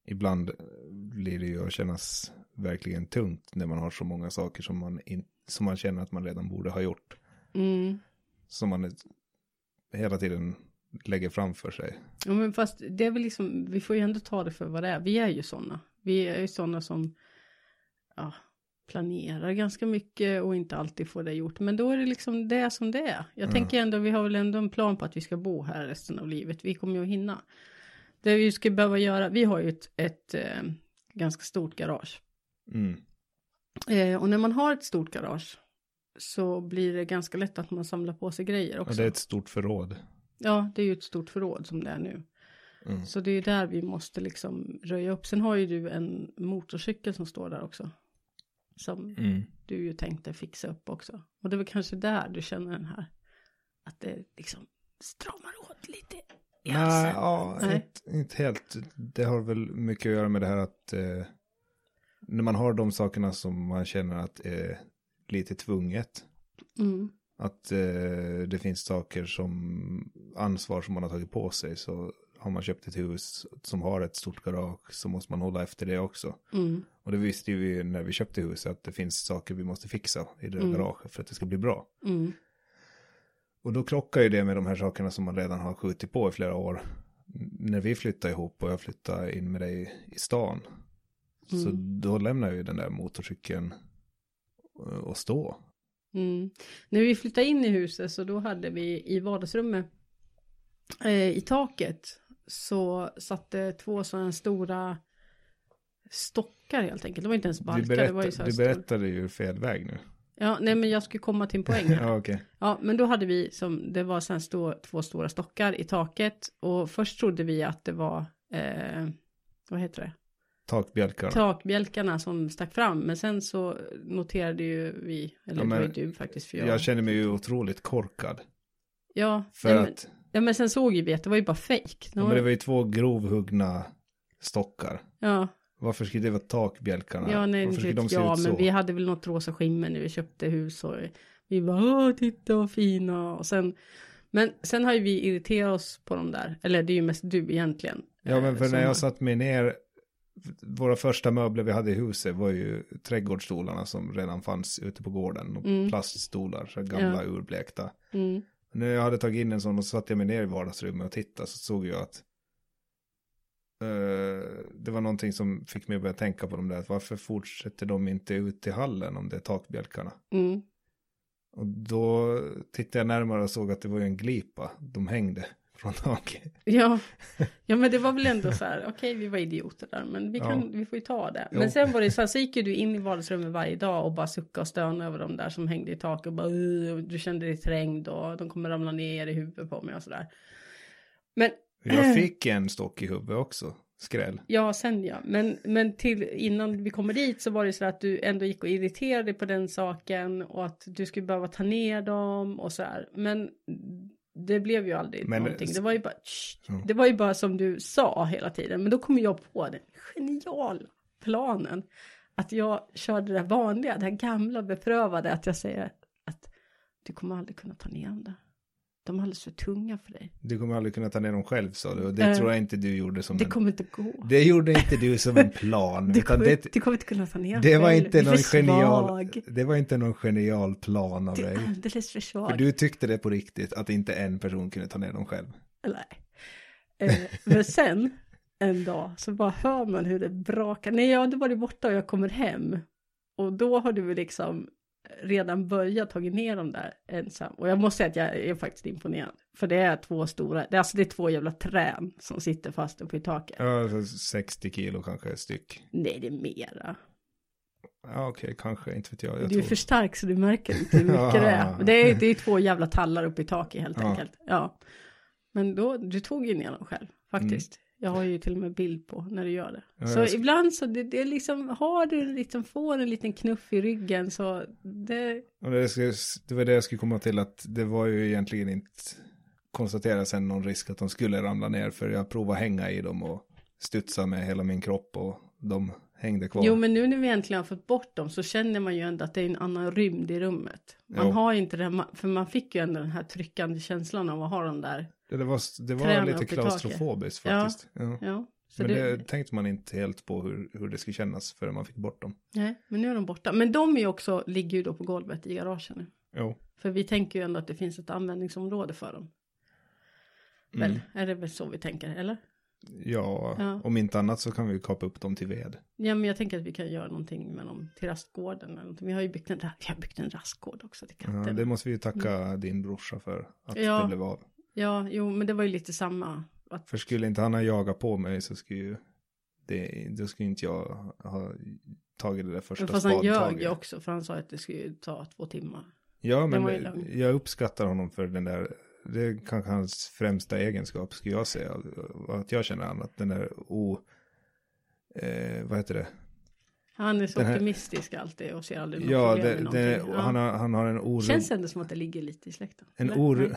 ibland blir det ju att kännas verkligen tungt när man har så många saker som man, in, som man känner att man redan borde ha gjort. Mm. Som man hela tiden lägger framför sig. Ja, men fast det är väl liksom, vi får ju ändå ta det för vad det är. Vi är ju sådana. Vi är ju sådana som... Ja, planerar ganska mycket och inte alltid får det gjort. Men då är det liksom det som det är. Jag mm. tänker ändå, vi har väl ändå en plan på att vi ska bo här resten av livet. Vi kommer ju att hinna. Det vi ska behöva göra, vi har ju ett, ett eh, ganska stort garage. Mm. Eh, och när man har ett stort garage så blir det ganska lätt att man samlar på sig grejer också. Ja, det är ett stort förråd. Ja, det är ju ett stort förråd som det är nu. Mm. Så det är där vi måste liksom röja upp. Sen har ju du en motorcykel som står där också. Som mm. du ju tänkte fixa upp också. Och det var kanske där du känner den här. Att det liksom stramar åt lite i halsen. Ja, Nej. Inte, inte helt. Det har väl mycket att göra med det här att eh, när man har de sakerna som man känner att är eh, lite tvunget. Mm. Att eh, det finns saker som ansvar som man har tagit på sig. Så har man köpt ett hus som har ett stort garage så måste man hålla efter det också. Mm. Och det visste vi när vi köpte huset att det finns saker vi måste fixa i det mm. garaget för att det ska bli bra. Mm. Och då klockar ju det med de här sakerna som man redan har skjutit på i flera år. När vi flyttade ihop och jag flyttade in med dig i stan. Mm. Så då lämnade jag ju den där motorcykeln och stå. Mm. När vi flyttade in i huset så då hade vi i vardagsrummet eh, i taket så satte två sådana stora stockar helt enkelt. Det var inte ens balkar. Du, berätt, det var ju så du berättade ju fel väg nu. Ja, nej men jag skulle komma till en poäng här. ja, okay. ja, men då hade vi som, det var sen stå, två stora stockar i taket och först trodde vi att det var, eh, vad heter det? Takbjälkarna. Takbjälkarna som stack fram. Men sen så noterade ju vi, eller ja, det var du faktiskt för jag. Jag känner mig ju otroligt korkad. Ja, för nej, att... men, ja men sen såg ju vi att det var ju bara fejk. Ja, men det var ju två grovhuggna stockar. Ja. Varför skulle det vara takbjälkarna? Ja, nej, varför skulle de se ja, ut så? Men vi hade väl något rosa skimmer när vi köpte hus och vi bara, åh titta vad fina. Och sen, men sen har ju vi irriterat oss på dem där. Eller det är ju mest du egentligen. Ja, men för när jag satt mig ner, våra första möbler vi hade i huset var ju trädgårdsstolarna som redan fanns ute på gården. Och mm. plaststolar, så gamla ja. urblekta. Mm. När jag hade tagit in en sån och så satt jag mig ner i vardagsrummet och tittade så såg jag att Uh, det var någonting som fick mig att börja tänka på dem där. Att varför fortsätter de inte ut i hallen om det är takbjälkarna? Mm. Och då tittade jag närmare och såg att det var ju en glipa. De hängde från taket. Ja, ja men det var väl ändå så här. Okej, okay, vi var idioter där. Men vi, kan, ja. vi får ju ta det. Men jo. sen var det så här. Så gick ju du in i vardagsrummet varje dag och bara sucka och stöna över de där som hängde i taket. Och bara, du kände dig trängd och de kommer ramla ner i huvudet på mig och sådär. Men... jag fick en stock i huvudet också, skräll. Ja, sen ja. Men, men till, innan vi kommer dit så var det så att du ändå gick och irriterade på den saken. Och att du skulle behöva ta ner dem och så här. Men det blev ju aldrig men, någonting. Det var ju bara, tsch, ja. det var ju bara som du sa hela tiden. Men då kom jag på den geniala planen. Att jag körde det vanliga, det här gamla beprövade. Att jag säger att du kommer aldrig kunna ta ner dem där. De är alldeles för tunga för dig. Du kommer aldrig kunna ta ner dem själv, sa du. Och det uh, tror jag inte du gjorde som det en... Det kommer inte gå. Det gjorde inte du som en plan. du, kommer, det... du kommer inte kunna ta ner dem. Det var inte någon genial... Det var inte någon genial plan av du dig. Du är alldeles för svag. För du tyckte det på riktigt att inte en person kunde ta ner dem själv. Nej. Uh, men sen, en dag, så bara hör man hur det brakar. Nej, jag hade varit borta och jag kommer hem. Och då har du liksom... redan börjat tagit ner dem där ensam. Och jag måste säga att jag är faktiskt imponerad. För det är två stora, det är, alltså det är två jävla trän som sitter fast uppe i taket. Ja, sextio kilo kanske styck. Nej, det är mera. Ja, okej, okay, kanske, inte vet jag. jag du tror... är för stark så du märker inte hur mycket det är. Det är, det är två jävla tallar uppe i taket helt ja. enkelt. Ja. Men då, du tog ju ner dem själv, faktiskt. Mm. Jag har ju till och med bild på när du gör det. Ja, så ska... ibland så det, det liksom, har du en liten, får en liten knuff i ryggen så det... Och det, ska, det var det jag skulle komma till att det var ju egentligen inte konstatera sen någon risk att de skulle ramla ner. För jag provade hänga i dem och studsa med hela min kropp och de hängde kvar. Jo, men nu när vi egentligen har fått bort dem så känner man ju ändå att det är en annan rymd i rummet. Man jo. har inte det, för man fick ju ändå den här tryckande känslan av att ha dem där. Det var, det var lite klaustrofobiskt faktiskt. Ja, ja. Ja. Så men det, det tänkte man inte helt på hur, hur det skulle kännas förrän man fick bort dem. Nej, men nu är de borta. Men de är också, ligger ju då på golvet i garagen nu. Jo. För vi tänker ju ändå att det finns ett användningsområde för dem. Mm. Väl, är det väl så vi tänker, eller? Ja, ja, om inte annat så kan vi kapa upp dem till ved. Ja, men jag tänker att vi kan göra någonting med dem till rastgården. Eller någonting. Vi har ju byggt en, vi har byggt en rastgård också till katten. Ja, det måste vi ju tacka mm. din brorsa för att ja. det blev av. Ja, jo, men det var ju lite samma. Att... För skulle inte han ha jagat på mig så skulle ju det, då skulle inte jag ha tagit det där första spadtaget. Fast han ljög ju också, för han sa att det skulle ta två timmar. Ja, men jag uppskattar honom för den där, det är kanske hans främsta egenskap skulle jag säga, att jag känner han, att den där o, eh, vad heter det? Han är så här, optimistisk alltid och ser aldrig något ja, problem med någonting. Det, ja. han, har, han har en oro. Känns ändå som att det ligger lite i släkten. En oro...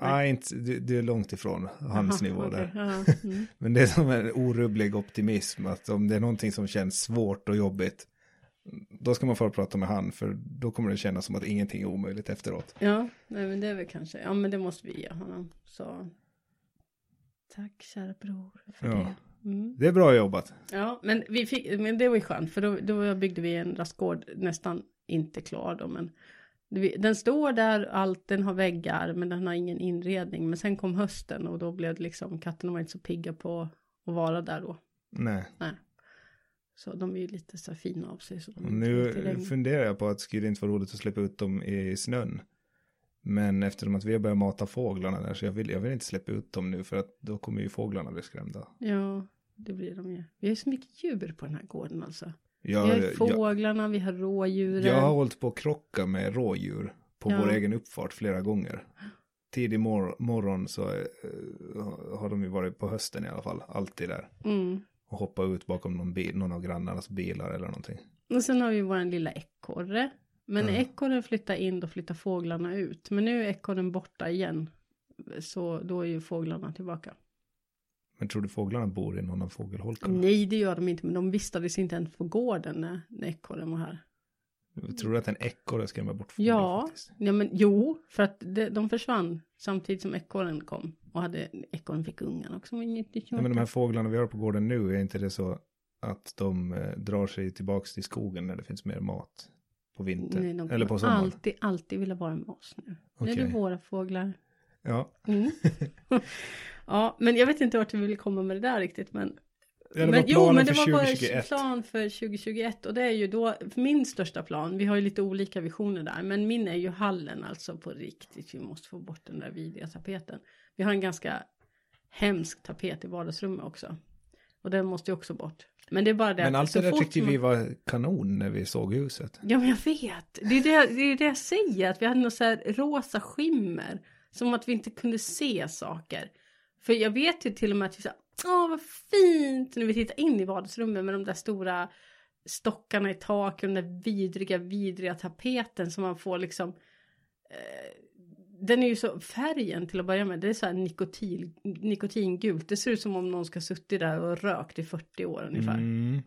Nej, inte, det är långt ifrån hans aha, nivå okay, där. Aha, mm. Men det är som en orubblig optimism, att om det är någonting som känns svårt och jobbigt, då ska man få prata med han, för då kommer det kännas som att ingenting är omöjligt efteråt. Ja, nej, men det är väl kanske, ja men det måste vi ge honom. Så tack kära bror för ja, det. Mm. Det är bra jobbat. Ja, men, vi fick, men det var ju skönt, för då, då byggde vi en rastgård nästan inte klar då, men den står där, allt, den har väggar men den har ingen inredning. Men sen kom hösten och då blev det liksom, katterna var inte så pigga på att vara där då. Nej. Nej. Så de är ju lite så fina av sig. Så nu funderar jag på att det skulle inte vara roligt att släppa ut dem i snön. Men eftersom att vi har börjat mata fåglarna där, så jag vill, jag vill inte släppa ut dem nu, för att då kommer ju fåglarna bli skrämda. Ja, det blir de ju. Vi har ju så mycket djur på den här gården alltså. Jag, vi har fåglarna, jag, vi har rådjuren. Jag har hållit på att krocka med rådjur på ja, vår egen uppfart flera gånger. Tidig mor- morgon så äh, har de ju varit på hösten i alla fall, alltid där. Mm. Och hoppa ut bakom någon, bil, någon av grannarnas bilar eller någonting. Och sen har vi vår lilla ekorre. Men mm. ekorren flyttar in, då flyttar fåglarna ut. Men nu är ekorren borta igen, så då är ju fåglarna tillbaka. Men tror du fåglarna bor i någon av fågelholkarna? Nej, det gör de inte. Men de vistades inte ens på gården när, när ekorren var här. Tror du att en ekorre skrämmer bort fåglar? Ja, ja men, jo. För att det, de försvann samtidigt som ekorren kom. Och hade, ekorren fick ungarna också. Nej, men de här fåglarna vi har på gården nu, är inte det så att de eh, drar sig tillbaka till skogen när det finns mer mat på vintern? Nej, de eller på sommaren? Alltid, alltid vilja vara med oss nu. Okay. Nu är det våra fåglar. Ja. Mm. Ja, men jag vet inte vart vi vill komma med det där riktigt, men ja, men jo, men det var bara plan för tjugohundratjugoett, och det är ju då min största plan. Vi har ju lite olika visioner där, men min är ju hallen alltså på riktigt. Vi måste få bort den där vidriga tapeten. Vi har en ganska hemsk tapet i vardagsrummet också. Och den måste ju också bort. Men det är bara det, men allt det där tyckte man... vi var kanon när vi såg huset. Ja, men jag vet. Det är det, det, är det jag säger, att vi hade något så här rosa skimmer. Som att vi inte kunde se saker. För jag vet ju till och med att vi sa, åh vad fint. När vi tittar in i vardagsrummet med de där stora stockarna i taket. Och den där vidriga, vidriga tapeten som man får liksom. Eh, den är ju så, färgen till att börja med. Det är så här nikotin, nikotingult. Det ser ut som om någon ska suttit där och rökt i fyrtio år ungefär. Mm.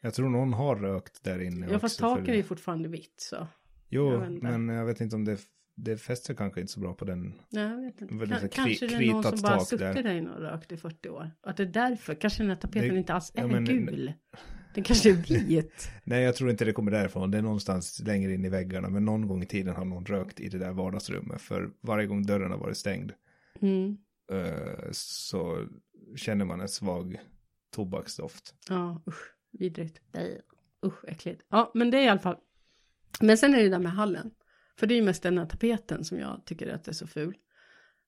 Jag tror någon har rökt där inne. Ja, fast taket är ju fortfarande vitt så. Jo, jag men jag vet inte om det... Det fäster kanske inte så bra på den. Nej, jag vet inte. K- kanske det är någon som bara suttit där inne och rökt i fyrtio år. Att det är därför. Kanske den här tapeten det, inte alls är ja, men, gul. Den kanske är vit. Nej, jag tror inte det kommer därifrån. Det är någonstans längre in i väggarna. Men någon gång i tiden har någon rökt i det där vardagsrummet. För varje gång dörren har varit stängd. Mm. Uh, så känner man en svag tobaksdoft. Ja, usch. Vidrigt. Usch, äckligt. Ja, men det är i alla fall. Men sen är det där med hallen. För det är ju mest den här tapeten som jag tycker att det är så ful.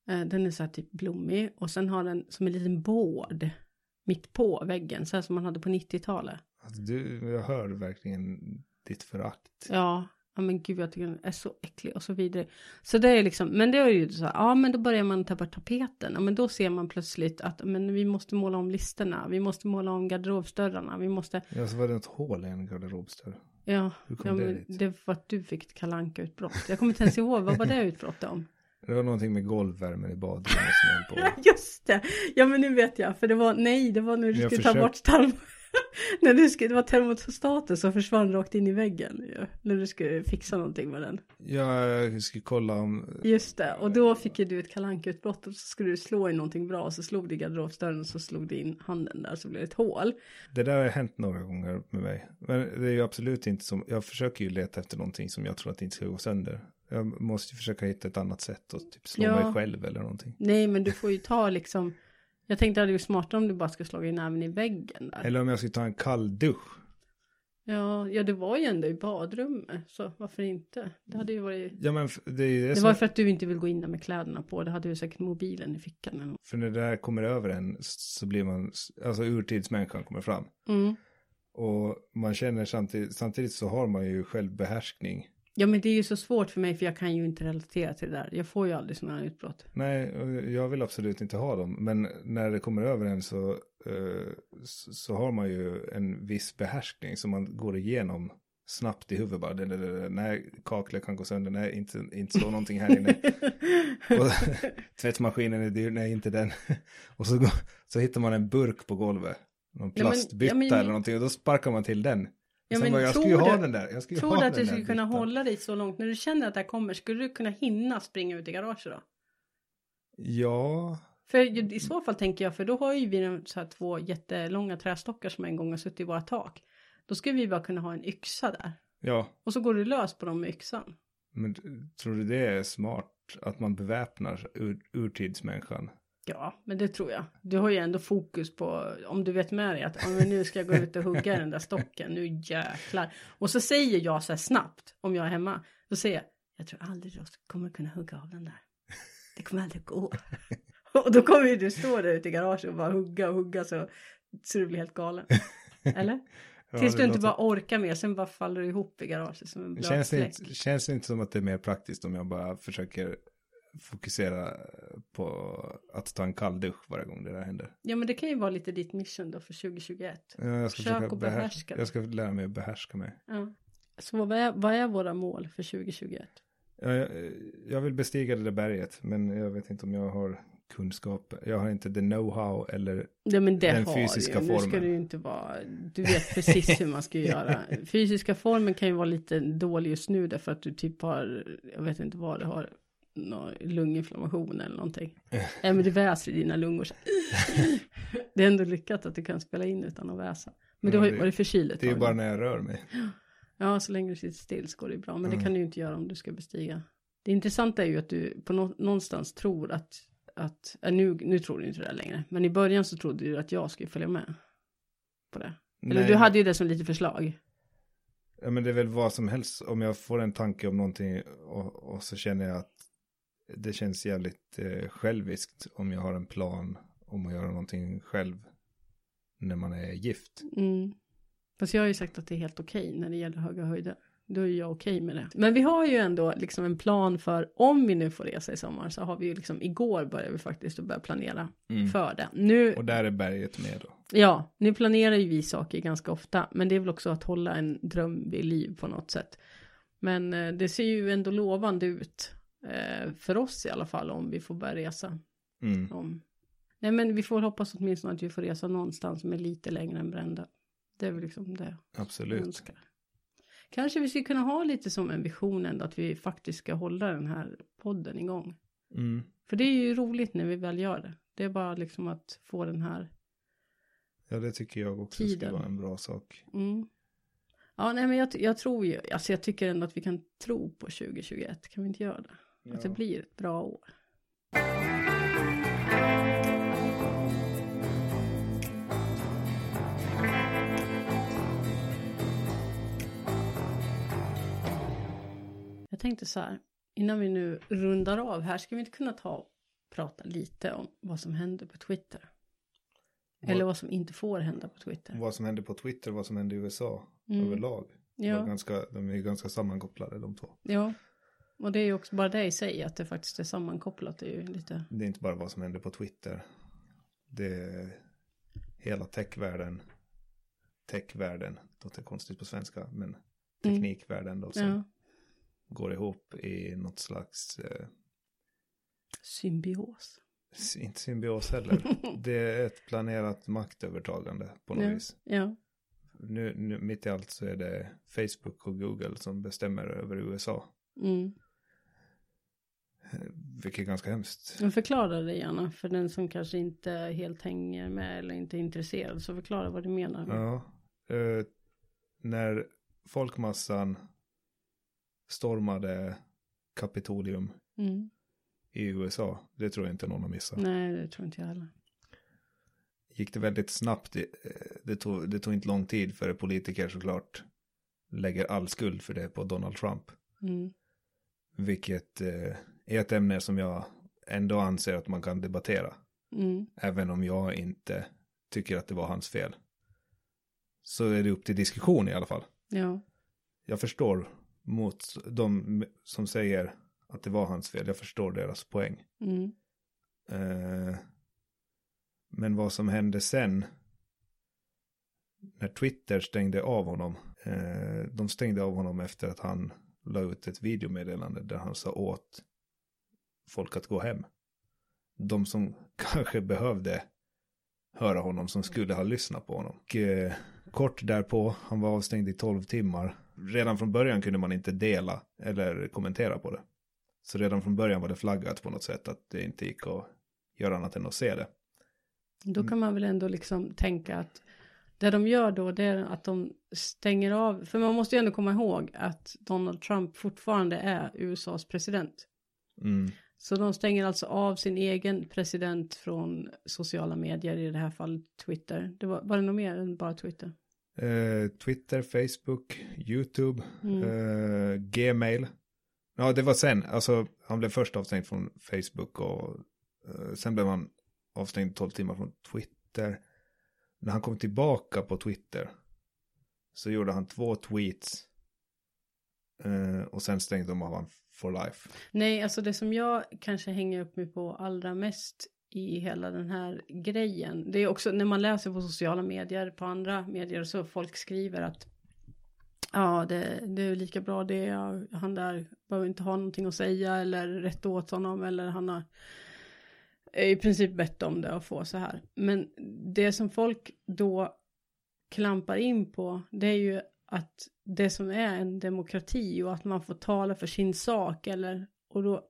Den är så här typ blommig. Och sen har den som en liten bård mitt på väggen. Så här som man hade på nittiotalet. Alltså du, jag hör verkligen ditt förakt. Ja, men gud jag tycker den är så äcklig och så vidare. Så det är liksom, men det är ju så här. Ja, men då börjar man ta bort tapeten. Ja, men då ser man plötsligt att men vi måste måla om listerna. Vi måste måla om garderobsdörrarna. Vi måste... Ja, så var det ett hål i en garderobsdörr. Ja, ja men det var att du fick ett kalankautbrott. Jag kommer inte ens ihåg, vad var det utbrottet om? Det var någonting med golvvärmen i badrummet som höll på. Just det, ja men nu vet jag. För det var, nej det var när du jag skulle försökt... ta bort tarm... när du skulle, det var termostaten som försvann rakt in i väggen. Ja. När du skulle fixa någonting med den. Ja, jag skulle kolla om... Just det, och då fick ju du ett kalankautbrott och så skulle du slå i någonting bra. Och så slog du i garderobsdörren och så slog du in handen där så blev det ett hål. Det där har hänt några gånger med mig. Men det är ju absolut inte som... Jag försöker ju leta efter någonting som jag tror att det inte ska gå sönder. Jag måste ju försöka hitta ett annat sätt och typ slå ja. mig själv eller någonting. Nej, men du får ju ta liksom... Jag tänkte att det är smartare om du bara ska slå i näven i väggen där. Eller om jag ska ta en kall dusch. Ja, ja det var ju ändå i badrummet. Så varför inte? Det hade ju varit... Ja, men det, är det, det var jag... för att du inte vill gå in där med kläderna på. Det hade ju säkert mobilen i fickan. Eller... För när det där kommer över en så blir man... Alltså urtidsmänniskan kommer fram. Mm. Och man känner samtidigt, samtidigt så har man ju självbehärskning. Ja, men det är ju så svårt för mig, för jag kan ju inte relatera till det där. Jag får ju aldrig sådana här utbrott. Nej, jag vill absolut inte ha dem. Men när det kommer över en så, så har man ju en viss behärskning som man går igenom snabbt i huvudet. Bara, nej, kaklar kan gå sönder. Nej, inte, inte så någonting här inne. Och, tvättmaskinen är dyr. Nej, inte den. Och så, går, så hittar man en burk på golvet. Någon plastbytta ja, men, ja, men, eller någonting. Och då sparkar man till den. Ja, men bara, jag skulle ju ha den där. Jag skulle tror ha du att du skulle kunna biten. Hålla dig så långt? När du känner att det här kommer, skulle du kunna hinna springa ut i garaget då? Ja. För i så fall tänker jag, för då har ju vi en, så här, två jättelånga trästockar som en gång har suttit i våra tak. Då skulle vi bara kunna ha en yxa där. Ja. Och så går du lös på dem med yxan. Men tror du det är smart att man beväpnar ur, urtidsmänniskan? Ja, men det tror jag. Du har ju ändå fokus på, om du vet med dig att ja, men nu ska jag gå ut och hugga den där stocken, nu jäklar. Och så säger jag så här snabbt, om jag är hemma, då säger jag, jag tror aldrig jag kommer kunna hugga av den där. Det kommer aldrig gå. Och då kommer ju du stå där ute i garaget och bara hugga och hugga så, så du blir helt galen. Eller? Ja, tills du inte låter... bara orkar mer, sen bara faller du ihop i garaget som en blöt känns det inte, känns det inte som att det är mer praktiskt om jag bara försöker... fokusera på att ta en kall dusch varje gång det där händer. Ja, men det kan ju vara lite ditt mission då för tjugo tjugoett. Ja, jag ska försök att behärska, behärska jag ska lära mig att behärska mig. Ja. Så vad är, vad är våra mål för tjugo tjugoett? Ja, jag, jag vill bestiga det där berget, men jag vet inte om jag har kunskap. Jag har inte the know-how eller ja, men det den har fysiska du. formen. Nu ska du, inte vara, du vet precis hur man ska göra. Fysiska formen kan ju vara lite dålig just nu därför att du typ har, jag vet inte vad du har, någon lunginflammation eller någonting. Nej, men det väser i dina lungor. Det är ändå lyckat att du kan spela in utan att väsa. Men du har ju varit förkylet. Det är ju bara när jag rör mig. Ja, så länge du sitter still så går det bra. Men mm. det kan du ju inte göra om du ska bestiga. Det intressanta är ju att du på nå- någonstans tror att... att äh, nu, nu tror du inte det längre. Men i början så trodde du att jag skulle följa med på det. Eller nej, du hade ju det som lite förslag. Ja, men det är väl vad som helst. Om jag får en tanke om någonting och, och så känner jag att det känns jävligt eh, själviskt om jag har en plan om att göra någonting själv när man är gift. Mm. Fast jag har ju sagt att det är helt okej okay när det gäller höga höjder. Då är jag okej okay med det. Men vi har ju ändå liksom en plan för om vi nu får resa i sommar, så har vi ju liksom igår började vi faktiskt att börja planera mm. för det. Nu, och där är berget med då? Ja, nu planerar ju vi saker ganska ofta. Men det är väl också att hålla en dröm vid liv på något sätt. Men eh, det ser ju ändå lovande ut. För oss i alla fall om vi får börja resa. Mm. Om. Nej, men vi får hoppas åtminstone att vi får resa någonstans som är lite längre än Brända. Det är väl liksom det. Absolut. Kanske vi skulle kunna ha lite som en vision ändå att vi faktiskt ska hålla den här podden igång. Mm. För det är ju roligt när vi väl gör det. Det är bara liksom att få den här ja, det tycker jag också tiden. Skulle vara en bra sak. Mm. Ja, nej, men jag, jag tror ju, alltså jag tycker ändå att vi kan tro på tjugo tjugoett. Kan vi inte göra det? Att det blir ett bra år. Jag tänkte så här, innan vi nu rundar av här, ska vi inte kunna ta och prata lite om vad som händer på Twitter? Vad, eller vad som inte får hända på Twitter. Vad som händer på Twitter och vad som händer i U S A mm. överlag. Ja. De, är ganska, de är ganska sammankopplade de två. Ja. Och det är ju också bara det i sig att det faktiskt är sammankopplat. Det är, ju lite... det är inte bara vad som händer på Twitter. Det är hela techvärlden. Techvärlden. Det är konstigt på svenska. Men teknikvärlden då som ja. Går ihop i något slags... Eh... symbios. Inte symbios heller. Det är ett planerat maktövertagande på något ja. Vis. Ja. Nu, nu, mitt i allt så är det Facebook och Google som bestämmer över U S A. Mm. Vilket är ganska hemskt. Jag förklarar det gärna för den som kanske inte helt hänger med eller inte är intresserad, så förklara vad du menar. Ja, eh, när folkmassan stormade Kapitolium mm. i U S A, det tror jag inte någon har missat. Nej, det tror inte jag heller. Gick det väldigt snabbt, det, det, tog, det tog inte lång tid för politiker såklart lägger all skuld för det på Donald Trump. Mm. Vilket eh, är ett ämne som jag ändå anser att man kan debattera. Mm. Även om jag inte tycker att det var hans fel. så är det upp till diskussion i alla fall. Ja. Jag förstår mot de som säger att det var hans fel. Jag förstår deras poäng. Mm. Eh, men vad som hände sen när Twitter stängde av honom. Eh, de stängde av honom efter att han la ut ett videomeddelande där han sa åt folk att gå hem. De som kanske behövde höra honom, som skulle ha lyssnat på honom. Och, eh, kort därpå, han var avstängd i tolv timmar. Redan från början kunde man inte dela eller kommentera på det. Så redan från början var det flaggat på något sätt att det inte gick att göra annat än att se det. Då kan man väl ändå liksom tänka att det de gör då, det är att de stänger av. För man måste ju ändå komma ihåg att Donald Trump fortfarande är U S A:s president. Mm. Så de stänger alltså av sin egen president från sociala medier, i det här fallet Twitter. Det var, var det något mer än bara Twitter? Eh, Twitter, Facebook, YouTube, mm. eh, Gmail. Ja, det var sen. Alltså, han blev först avstängd från Facebook och eh, sen blev han avstängd tolv timmar från Twitter. När han kom tillbaka på Twitter så gjorde han två tweets. Uh, och sen stängde de av honom for life. Nej, alltså det som jag kanske hänger upp mig på allra mest i hela den här grejen, det är också när man läser på sociala medier, på andra medier, så folk skriver att ja, det, det är lika bra det, han där behöver inte ha någonting att säga eller rätt åt honom, eller han har i princip bett om det att få så här. Men det som folk då klampar in på, det är ju att det som är en demokrati och att man får tala för sin sak, eller, och då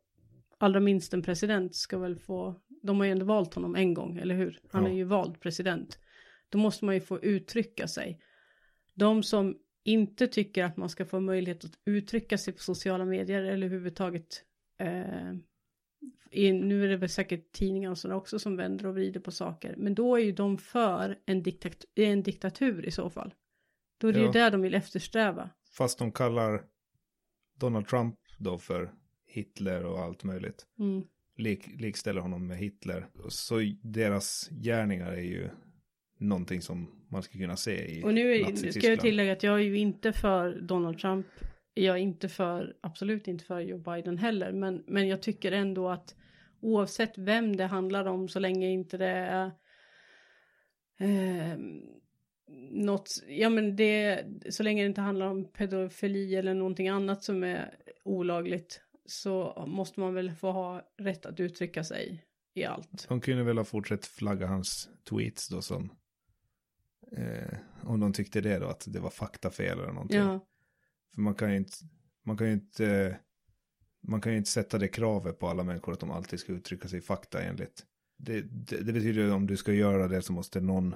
allra minst en president ska väl få, de har ju ändå valt honom en gång, eller hur? Han ja. är ju vald president. Då måste man ju få uttrycka sig. De som inte tycker att man ska få möjlighet att uttrycka sig på sociala medier eller överhuvudtaget, eh, i, nu är det väl säkert tidningar och sådär också som vänder och vrider på saker, men då är ju de för en, diktat- en diktatur i så fall. Då är det ja. ju där de vill eftersträva. Fast de kallar Donald Trump då för Hitler och allt möjligt. Mm. Lik, likställer honom med Hitler. Så deras gärningar är ju någonting som man ska kunna se i. Och nu är, ska jag tillägga att jag är ju inte för Donald Trump. Jag är inte för, absolut inte för Joe Biden heller. Men, men jag tycker ändå att oavsett vem det handlar om, så länge inte det är... Eh, något, ja men det, så länge det inte handlar om pedofili eller någonting annat som är olagligt, så måste man väl få ha rätt att uttrycka sig i allt. De kunde väl ha fortsatt flagga hans tweets då, som eh, om de tyckte det då, att det var faktafel eller någonting. Ja. För man kan ju inte man kan ju inte man kan ju inte sätta det kravet på alla människor att de alltid ska uttrycka sig fakta enligt. Det, det, det betyder ju att om du ska göra det så måste någon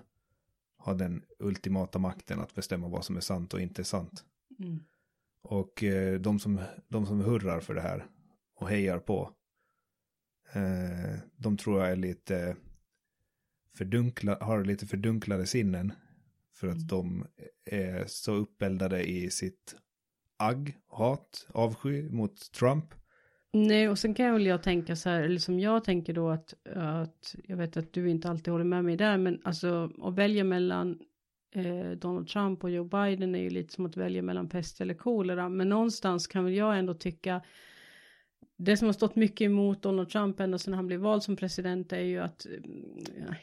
ha den ultimata makten att bestämma vad som är sant och inte sant. Mm. Och eh, de, som, de som hurrar för det här och hejar på, eh, de tror jag är lite fördunkla, har lite fördunklade sinnen, för att mm. de är så uppeldade i sitt agg, hat, avsky mot Trump. Nej, och sen kan väl jag tänka så här, eller som jag tänker då, att, att jag vet att du inte alltid håller med mig där, men alltså att välja mellan eh, Donald Trump och Joe Biden är ju lite som att välja mellan pest eller kolera, men någonstans kan väl jag ändå tycka, det som har stått mycket emot Donald Trump ända sedan han blev vald som president är ju att,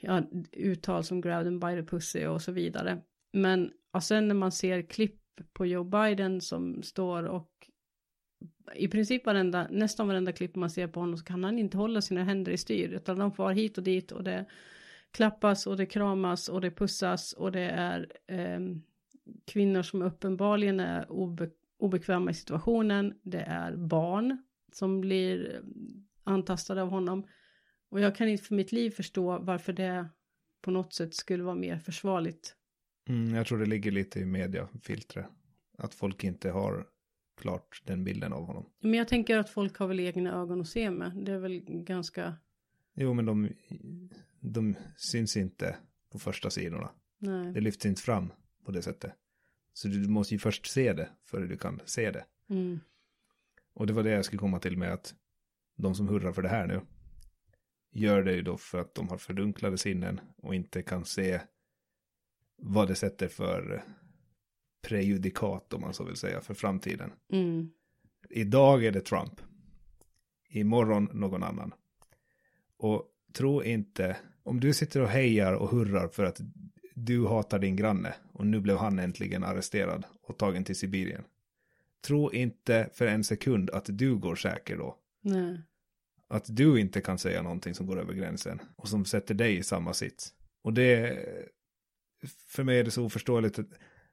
ja, uttal som grab them by the pussy och så vidare, men och sen när man ser klipp på Joe Biden som står och i princip varenda, nästan varenda klipp man ser på honom, så kan han inte hålla sina händer i styr, utan de far hit och dit och det klappas och det kramas och det pussas, och det är eh, kvinnor som uppenbarligen är obe, obekväma i situationen, det är barn som blir antastade av honom, och jag kan inte för mitt liv förstå varför det på något sätt skulle vara mer försvarligt. Mm, jag tror det ligger lite i mediafiltret, att folk inte har klart den bilden av honom. Men jag tänker att folk har väl egna ögon att se med. Det är väl ganska... Jo, men de, de syns inte på första sidorna. Nej. Det lyfts inte fram på det sättet. Så du måste ju först se det före du kan se det. Mm. Och det var det jag skulle komma till med, att de som hurrar för det här nu gör det ju då för att de har fördunklade sinnen och inte kan se vad det sätter för prejudikat, om man så vill säga, för framtiden. Mm. Idag är det Trump. Imorgon någon annan. Och tro inte, om du sitter och hejar och hurrar för att du hatar din granne och nu blev han äntligen arresterad och tagen till Sibirien. Tro inte för en sekund att du går säker då. Nej. Att du inte kan säga någonting som går över gränsen och som sätter dig i samma sits. Och det, för mig är det så oförståeligt att,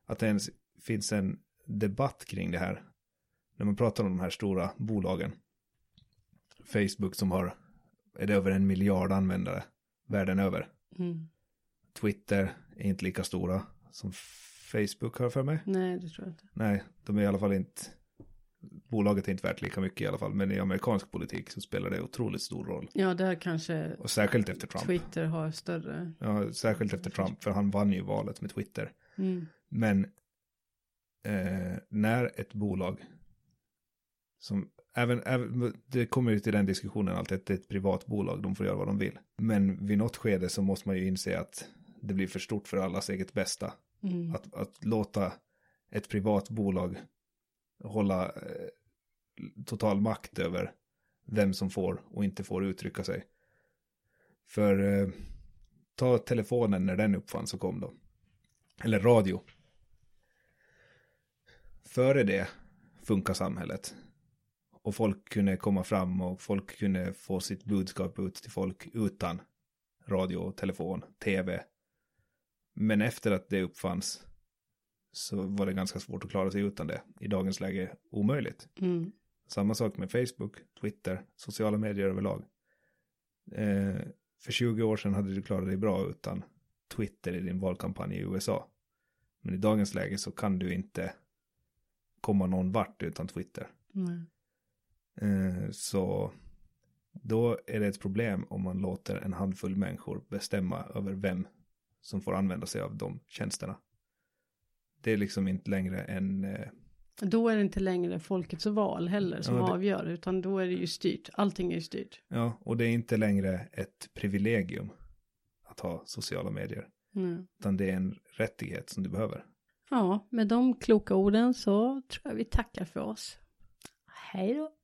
att det ens finns en debatt kring det här. När man pratar om de här stora bolagen. Facebook som har, är det över en miljard användare världen över. Mm. Twitter är inte lika stora som Facebook har för mig. Nej, det tror jag inte. Nej, de är i alla fall inte, bolaget är inte värt lika mycket i alla fall. Men i amerikansk politik så spelar det otroligt stor roll. Ja, det här kanske. Och särskilt efter Trump. Twitter har större. Ja, särskilt efter Trump, för han vann ju valet med Twitter. Mm. Men eh, när ett bolag som, även, även, det kommer ju till den diskussionen alltid att det är ett privat bolag, de får göra vad de vill. Men vid något skede så måste man ju inse att det blir för stort för allas eget bästa. Mm. Att, att låta ett privat bolag hålla eh, total makt över vem som får och inte får uttrycka sig. För eh, ta telefonen när den uppfanns så kom då. Eller radio. Före det funkar samhället. Och folk kunde komma fram och folk kunde få sitt budskap ut till folk utan radio, telefon, tv. Men efter att det uppfanns så var det ganska svårt att klara sig utan det. I dagens läge omöjligt. Mm. Samma sak med Facebook, Twitter, sociala medier överlag. Eh, för tjugo år sedan hade du klarat dig bra utan Twitter i din valkampanj i U S A. Men i dagens läge så kan du inte komma någon vart utan Twitter. Mm. Så då är det ett problem om man låter en handfull människor bestämma över vem som får använda sig av de tjänsterna. Det är liksom inte längre en... Då är det inte längre folkets val heller som ja, det... avgör, utan då är det ju styrt. Allting är styrt. Ja, och det är inte längre ett privilegium att ha sociala medier. Mm. Utan det är en rättighet som du behöver. Ja, med de kloka orden så tror jag vi tackar för oss. Hej då!